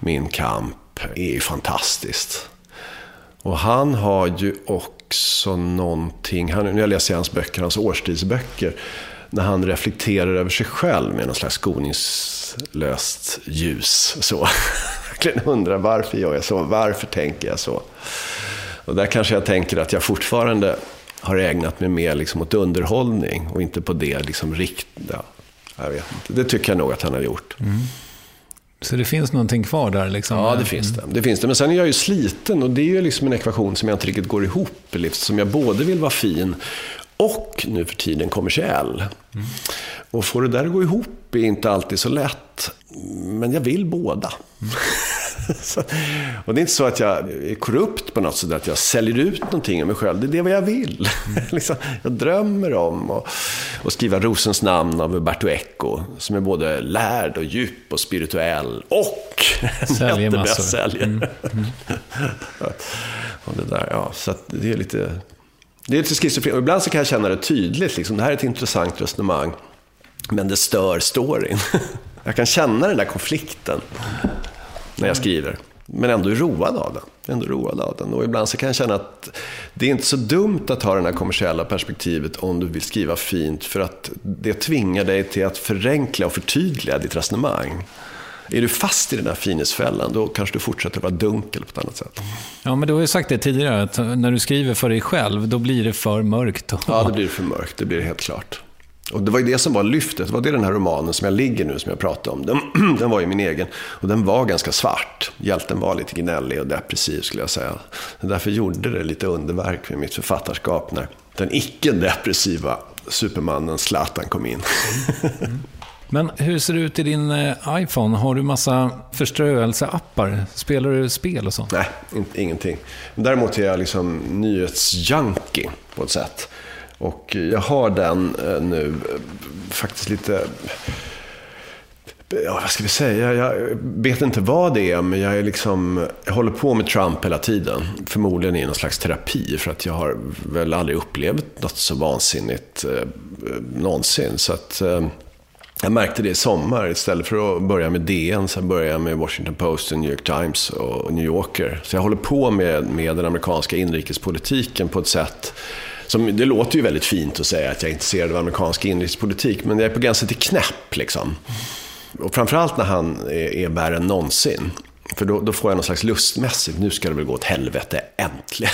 min kamp är ju fantastiskt. Och han har ju också någonting, när jag läser hans böcker, hans årstidsböcker, när han reflekterar över sig själv med någon slags skoningslöst ljus. Så jag undrar, varför gör jag så? Varför tänker jag så? Och där kanske jag tänker att jag fortfarande har ägnat mig mer liksom åt underhållning och inte på det liksom riktiga. Jag vet inte. Det tycker jag nog att han har gjort. Mm. Så det finns någonting kvar där liksom? Ja, det finns det. Det finns det. Men sen är jag ju sliten och det är ju liksom en ekvation som jag inte riktigt går ihop. Som jag både vill vara fin och nu för tiden kommersiell. Mm. Och får det där att gå ihop är inte alltid så lätt. Men jag vill båda. Mm. Så, och det är inte så att jag är korrupt på något sätt, att jag säljer ut någonting av mig själv. Det är det vad jag vill. Liksom, jag drömmer om att skriva Rosens namn av Umberto Eco, som är både lärd och djup och spirituell och jättebästsäljer. Mm. Mm. Och det där, ja. Så att det är lite schizofren. Och ibland så kan jag känna det tydligt liksom. Det här är ett intressant resonemang, men det stör storyn. Jag kan känna den där konflikten när jag skriver, men ändå är road av den. Och ibland så kan jag känna att det är inte så dumt att ha det här kommersiella perspektivet om du vill skriva fint, för att det tvingar dig till att förenkla och förtydliga ditt resonemang. Är du fast i den här finhetsfällan, då kanske du fortsätter vara dunkel på ett annat sätt. Ja, men du har ju sagt det tidigare, att när du skriver för dig själv, då blir det för mörkt. Ja, det blir för mörkt, det blir helt klart. Och det var ju det som var lyftet, det var det den här romanen som jag ligger nu, som jag pratade om. Den var ju min egen, och den var ganska svart. Hjälten var lite gnällig och depressiv, skulle jag säga. Därför gjorde det lite underverk med mitt författarskap när den icke-depressiva supermannen Zlatan kom in. Mm. Men hur ser det ut i din iPhone? Har du massa förströelseappar? Spelar du spel och sånt? Nej, ingenting. Däremot är jag liksom nyhetsjunkie på ett sätt. Och jag har den nu faktiskt lite, ja, vad ska vi säga, jag vet inte vad det är, men jag är liksom, jag håller på med Trump hela tiden, förmodligen i någon slags terapi, för att jag har väl aldrig upplevt något så vansinnigt någonsin. Så att jag märkte det i sommar, istället för att börja med DN så började jag med Washington Post, New York Times och New Yorker. Så jag håller på med den amerikanska inrikespolitiken på ett sätt som, det låter ju väldigt fint att säga att jag är intresserad av amerikansk inrikespolitik, men jag är på gränsen till knäpp liksom. Och framförallt när han är värre än någonsin, för då får jag någon slags lustmässigt, nu ska det väl gå åt helvete äntligen.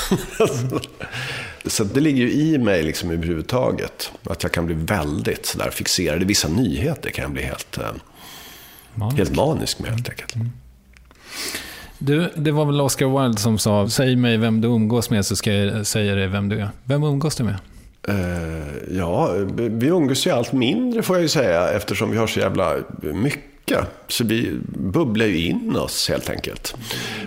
Så det ligger ju i mig liksom överhuvudtaget, att jag kan bli väldigt så där fixerad i vissa nyheter, kan jag bli helt manisk med helt enkelt. Mm. Du, det var väl Oscar Wilde som sa, säg mig vem du umgås med så ska jag säga dig vem du är. Vem umgås du med? Ja, vi umgås ju allt mindre, får jag ju säga, eftersom vi har så jävla mycket. Så vi bubblar ju in oss helt enkelt.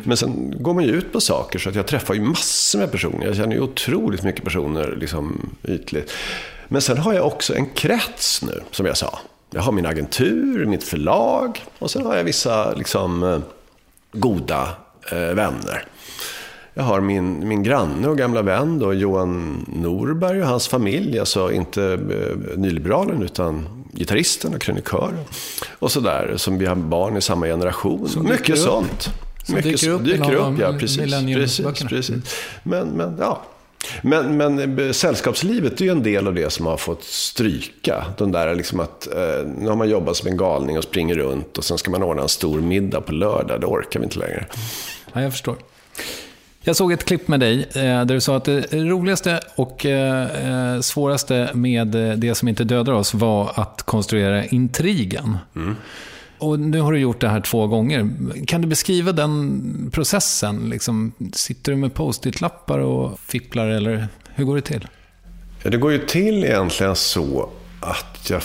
Men sen går man ju ut på saker, så att jag träffar ju massor med personer. Jag känner ju otroligt mycket personer liksom ytligt. Men sen har jag också en krets nu, som jag sa. Jag har min agentur, mitt förlag, och sen har jag vissa liksom goda vänner. Jag har min granne och gamla vän då, Johan Norberg och hans familj. Alltså inte nyliberalen utan gitarristen och krönikören och sådär, som vi har barn i samma generation. Så mycket sånt. Dyker upp, ja, precis. Men ja. Men sällskapslivet är ju en del av det som har fått stryka. Den där liksom att nu har man jobbat som en galning och springer runt och sen ska man ordna en stor middag på lördag. Det orkar vi inte längre. Ja, jag förstår. Jag såg ett klipp med dig där du sa att det roligaste och svåraste med det som inte dödar oss var att konstruera intrigen. Mm. Och nu har du gjort det här 2 gånger. Kan du beskriva den processen? Liksom, sitter du med post-it-lappar och fipplar, eller hur går det till? Ja, det går ju till egentligen så att jag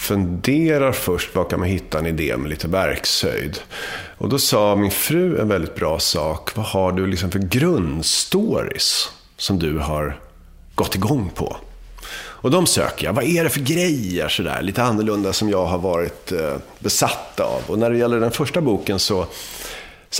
funderar först, vad kan man hitta en idé med lite verkshöjd? Och då sa min fru en väldigt bra sak. Vad har du liksom för grundstories som du har gått igång på? Och de söker jag. Vad är det för grejer sådär, lite annorlunda, som jag har varit besatt av? Och när det gäller den första boken så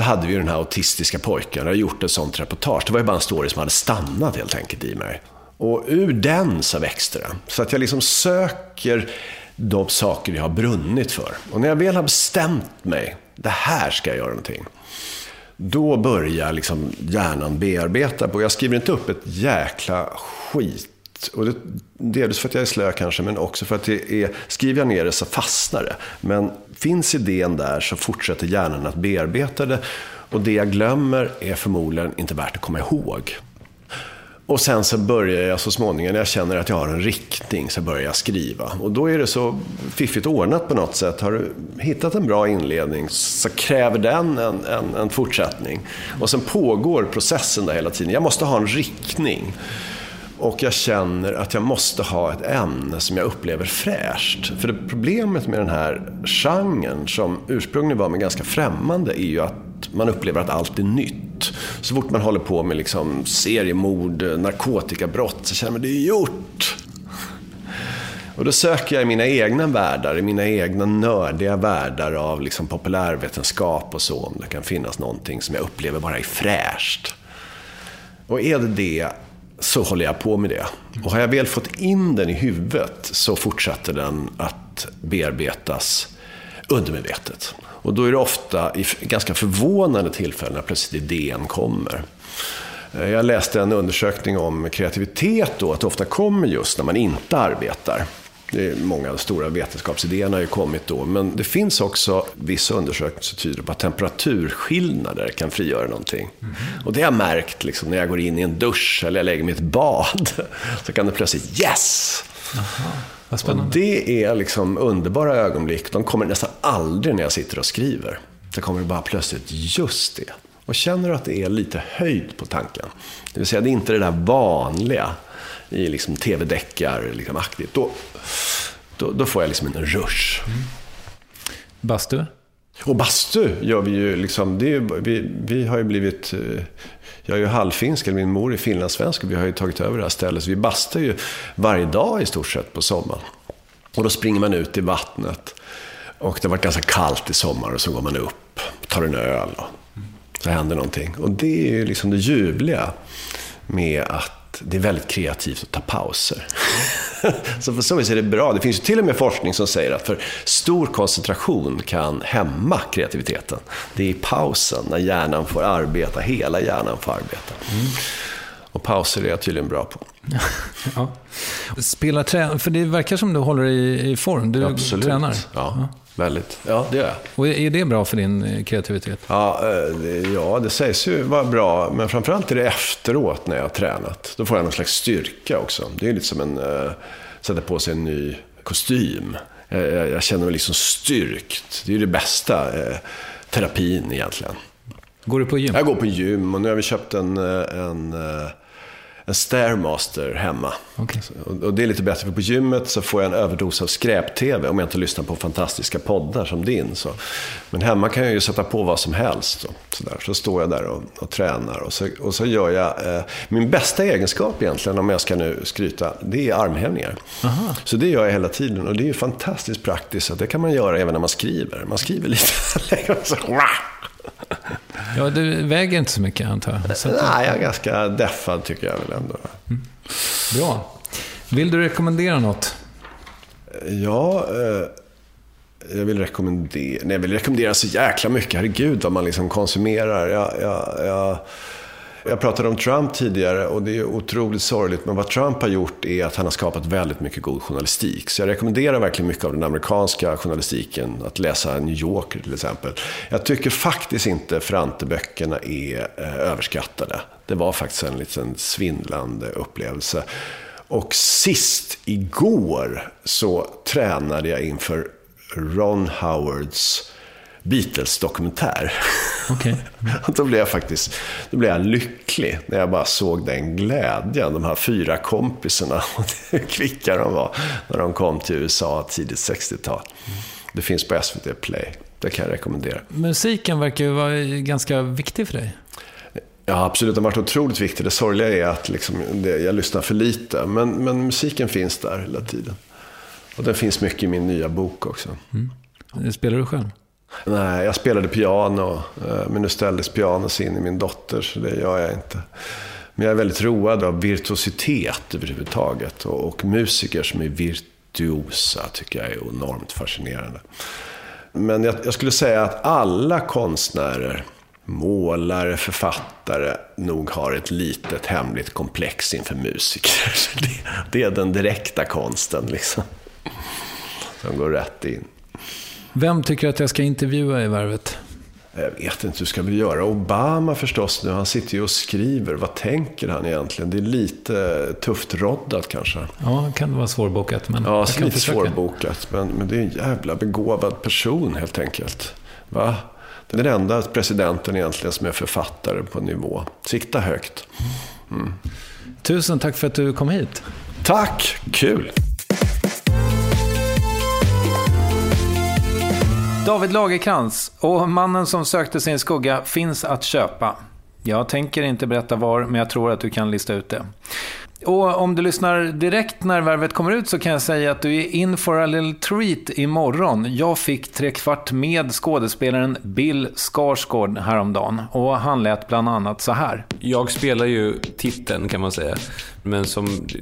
hade vi den här autistiska pojken. Jag har gjort ett sånt reportage. Det var ju bara en story som hade stannat helt enkelt i mig. Och ur den så växte den. Så att jag liksom söker de saker jag har brunnit för. Och när jag väl har bestämt mig, det här ska jag göra någonting, då börjar liksom hjärnan bearbeta på. Jag skriver inte upp ett jäkla skit. Och det, delvis för att jag är slö kanske, men också för att det är, skriver jag ner det så fastnar det. Men finns idén där så fortsätter hjärnan att bearbeta det. Och det jag glömmer är förmodligen inte värt att komma ihåg. Och sen så börjar jag så småningom, när jag känner att jag har en riktning, så börjar jag skriva. Och då är det så fiffigt ordnat på något sätt. Har du hittat en bra inledning så kräver den en fortsättning. Och sen pågår processen där hela tiden. Jag måste ha en riktning. Och jag känner att jag måste ha ett ämne som jag upplever fräscht. För det problemet med den här genren, som ursprungligen var med ganska främmande, är ju att man upplever att allt är nytt. Så fort man håller på med liksom seriemord, narkotikabrott, så känner man det är gjort. Och då söker jag i mina egna världar, i mina egna nördiga världar av liksom populärvetenskap och så, om det kan finnas någonting som jag upplever bara är fräscht. Och är det det, så håller jag på med det. Och har jag väl fått in den i huvudet, så fortsätter den att bearbetas undermedvetet. Och då är det ofta i ganska förvånande tillfällen när plötsligt idén kommer. Jag läste en undersökning om kreativitet då, att det ofta kommer just när man inte arbetar. Det är många stora vetenskapsidéerna har ju kommit då. Men det finns också vissa undersökningar som tyder på att temperaturskillnader kan frigöra någonting. Mm-hmm. Och det har jag märkt liksom, när jag går in i en dusch eller jag lägger mig i ett bad, så kan det plötsligt, yes! Aha, vad spännande. Och det är liksom underbara ögonblick. De kommer nästan aldrig när jag sitter och skriver. Så kommer det bara plötsligt just det. Och känner du att det är lite höjd på tanken, det vill säga det är inte det där vanliga i liksom tv-däckar liksom aktivt, då får jag liksom en rush. Mm. Bastu? Och bastu gör vi ju liksom, det är ju, vi har ju blivit, jag är ju halvfinsk, eller min mor är finlandssvensk, och vi har ju tagit över det här stället, så vi bastar ju varje dag i stort sett på sommaren. Och då springer man ut i vattnet, och det har varit ganska kallt i sommar, och så går man upp, tar en öl och så händer någonting. Och det är ju liksom det ljuvliga med att det är väldigt kreativt att ta pauser. Så för så vis är det bra. Det finns ju till och med forskning som säger att för stor koncentration kan hämma kreativiteten. Det är i pausen när hjärnan får arbeta, hela hjärnan får arbeta. Mm. Och pauser är jag tydligen bra på. Ja. Spela trän, för det verkar som du håller i form. Du Absolut. Tränar. Ja. Väldigt. Ja, det gör jag. Och är det bra för din kreativitet? Ja, det sägs ju vara bra. Men framförallt är det efteråt när jag har tränat. Då får jag någon slags styrka också. Det är lite som en sätta på sig en ny kostym. Jag känner mig liksom styrkt. Det är ju det bästa terapin egentligen. Går du på gym? Jag går på gym, och nu har vi köpt en Stairmaster hemma. Okay. Och det är lite bättre, för på gymmet så får jag en överdos av skräp-tv om jag inte lyssnar på fantastiska poddar som din. Så. Men hemma kan jag ju sätta på vad som helst. Så står jag där och tränar. Och så gör jag... min bästa egenskap egentligen, om jag ska nu skryta, det är armhävningar. Aha. Så det gör jag hela tiden. Och det är ju fantastiskt praktiskt. Så det kan man göra även när man skriver. Man skriver lite. Ja, du väger inte så mycket antar jag. Nej, jag är ganska deffad tycker jag väl ändå. Mm. Bra. Vill du rekommendera något? Ja, jag vill rekommendera så jäkla mycket. Herregud vad man liksom konsumerar. Jag pratade om Trump tidigare och det är otroligt sorgligt, men vad Trump har gjort är att han har skapat väldigt mycket god journalistik. Så jag rekommenderar verkligen mycket av den amerikanska journalistiken, att läsa New York till exempel. Jag tycker faktiskt inte Franteböckerna är överskattade. Det var faktiskt en liten svindlande upplevelse. Och sist igår så tränade jag inför Ron Howards Beatles-dokumentär. Okay. Då blev jag lycklig när jag bara såg den glädjen, de här 4 kompisarna och hur kvicka de var när de kom till USA tidigt 60-tal. Det finns på SVT Play. Det kan jag rekommendera. Musiken verkar ju vara ganska viktig för dig. Ja, absolut. Den har varit otroligt viktig. Det sorgliga är att jag lyssnar för lite. Men musiken finns där hela tiden. Och den finns mycket i min nya bok också. Mm. Spelar du själv? Nej, jag spelade piano, men nu ställdes pianos in i min dotter, så det gör jag inte. Men jag är väldigt road av virtuositet överhuvudtaget, och musiker som är virtuosa tycker jag är enormt fascinerande. Men jag skulle säga att alla konstnärer, målare, författare nog har ett litet hemligt komplex inför musiker. Det är den direkta konsten liksom, som går rätt in. Vem tycker att jag ska intervjua i Värvet? Jag vet inte, hur ska vi göra? Obama förstås nu, han sitter ju och skriver. Vad tänker han egentligen? Det är lite tufft roddat kanske. Ja, kan det vara svårbokat. Men ja, lite svårbokat. Men det är en jävla begåvad person helt enkelt. Va? Det är den enda presidenten egentligen som är författare på nivå. Sikta högt. Mm. Tusen tack för att du kom hit. Tack, kul! David Lagercrantz och Mannen som sökte sin skugga finns att köpa. Jag tänker inte berätta var, men jag tror att du kan lista ut det. Och om du lyssnar direkt när Värvet kommer ut så kan jag säga att du är in for a little treat imorgon. Jag fick 3/4 med skådespelaren Bill Skarsgård häromdagen, och han lät bland annat så här. Jag spelar ju titeln kan man säga, men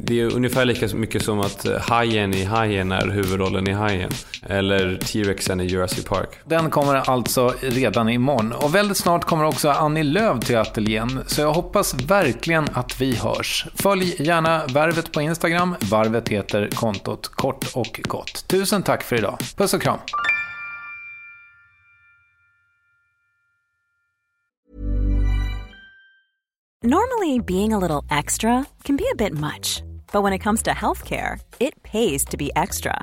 det är ungefär lika mycket som att hajen i Hajen är huvudrollen i Hajen, eller T-Rexen i Jurassic Park. Den kommer alltså redan imorgon, och väldigt snart kommer också Annie Lööf till ateljén, så jag hoppas verkligen att vi hörs. Följ gärna Värvet på Instagram. Värvet heter kontot Kort och Gott. Tusen tack för idag. Puss och kram. Normally being a little extra can be a bit much, but when it comes to healthcare, it pays to be extra.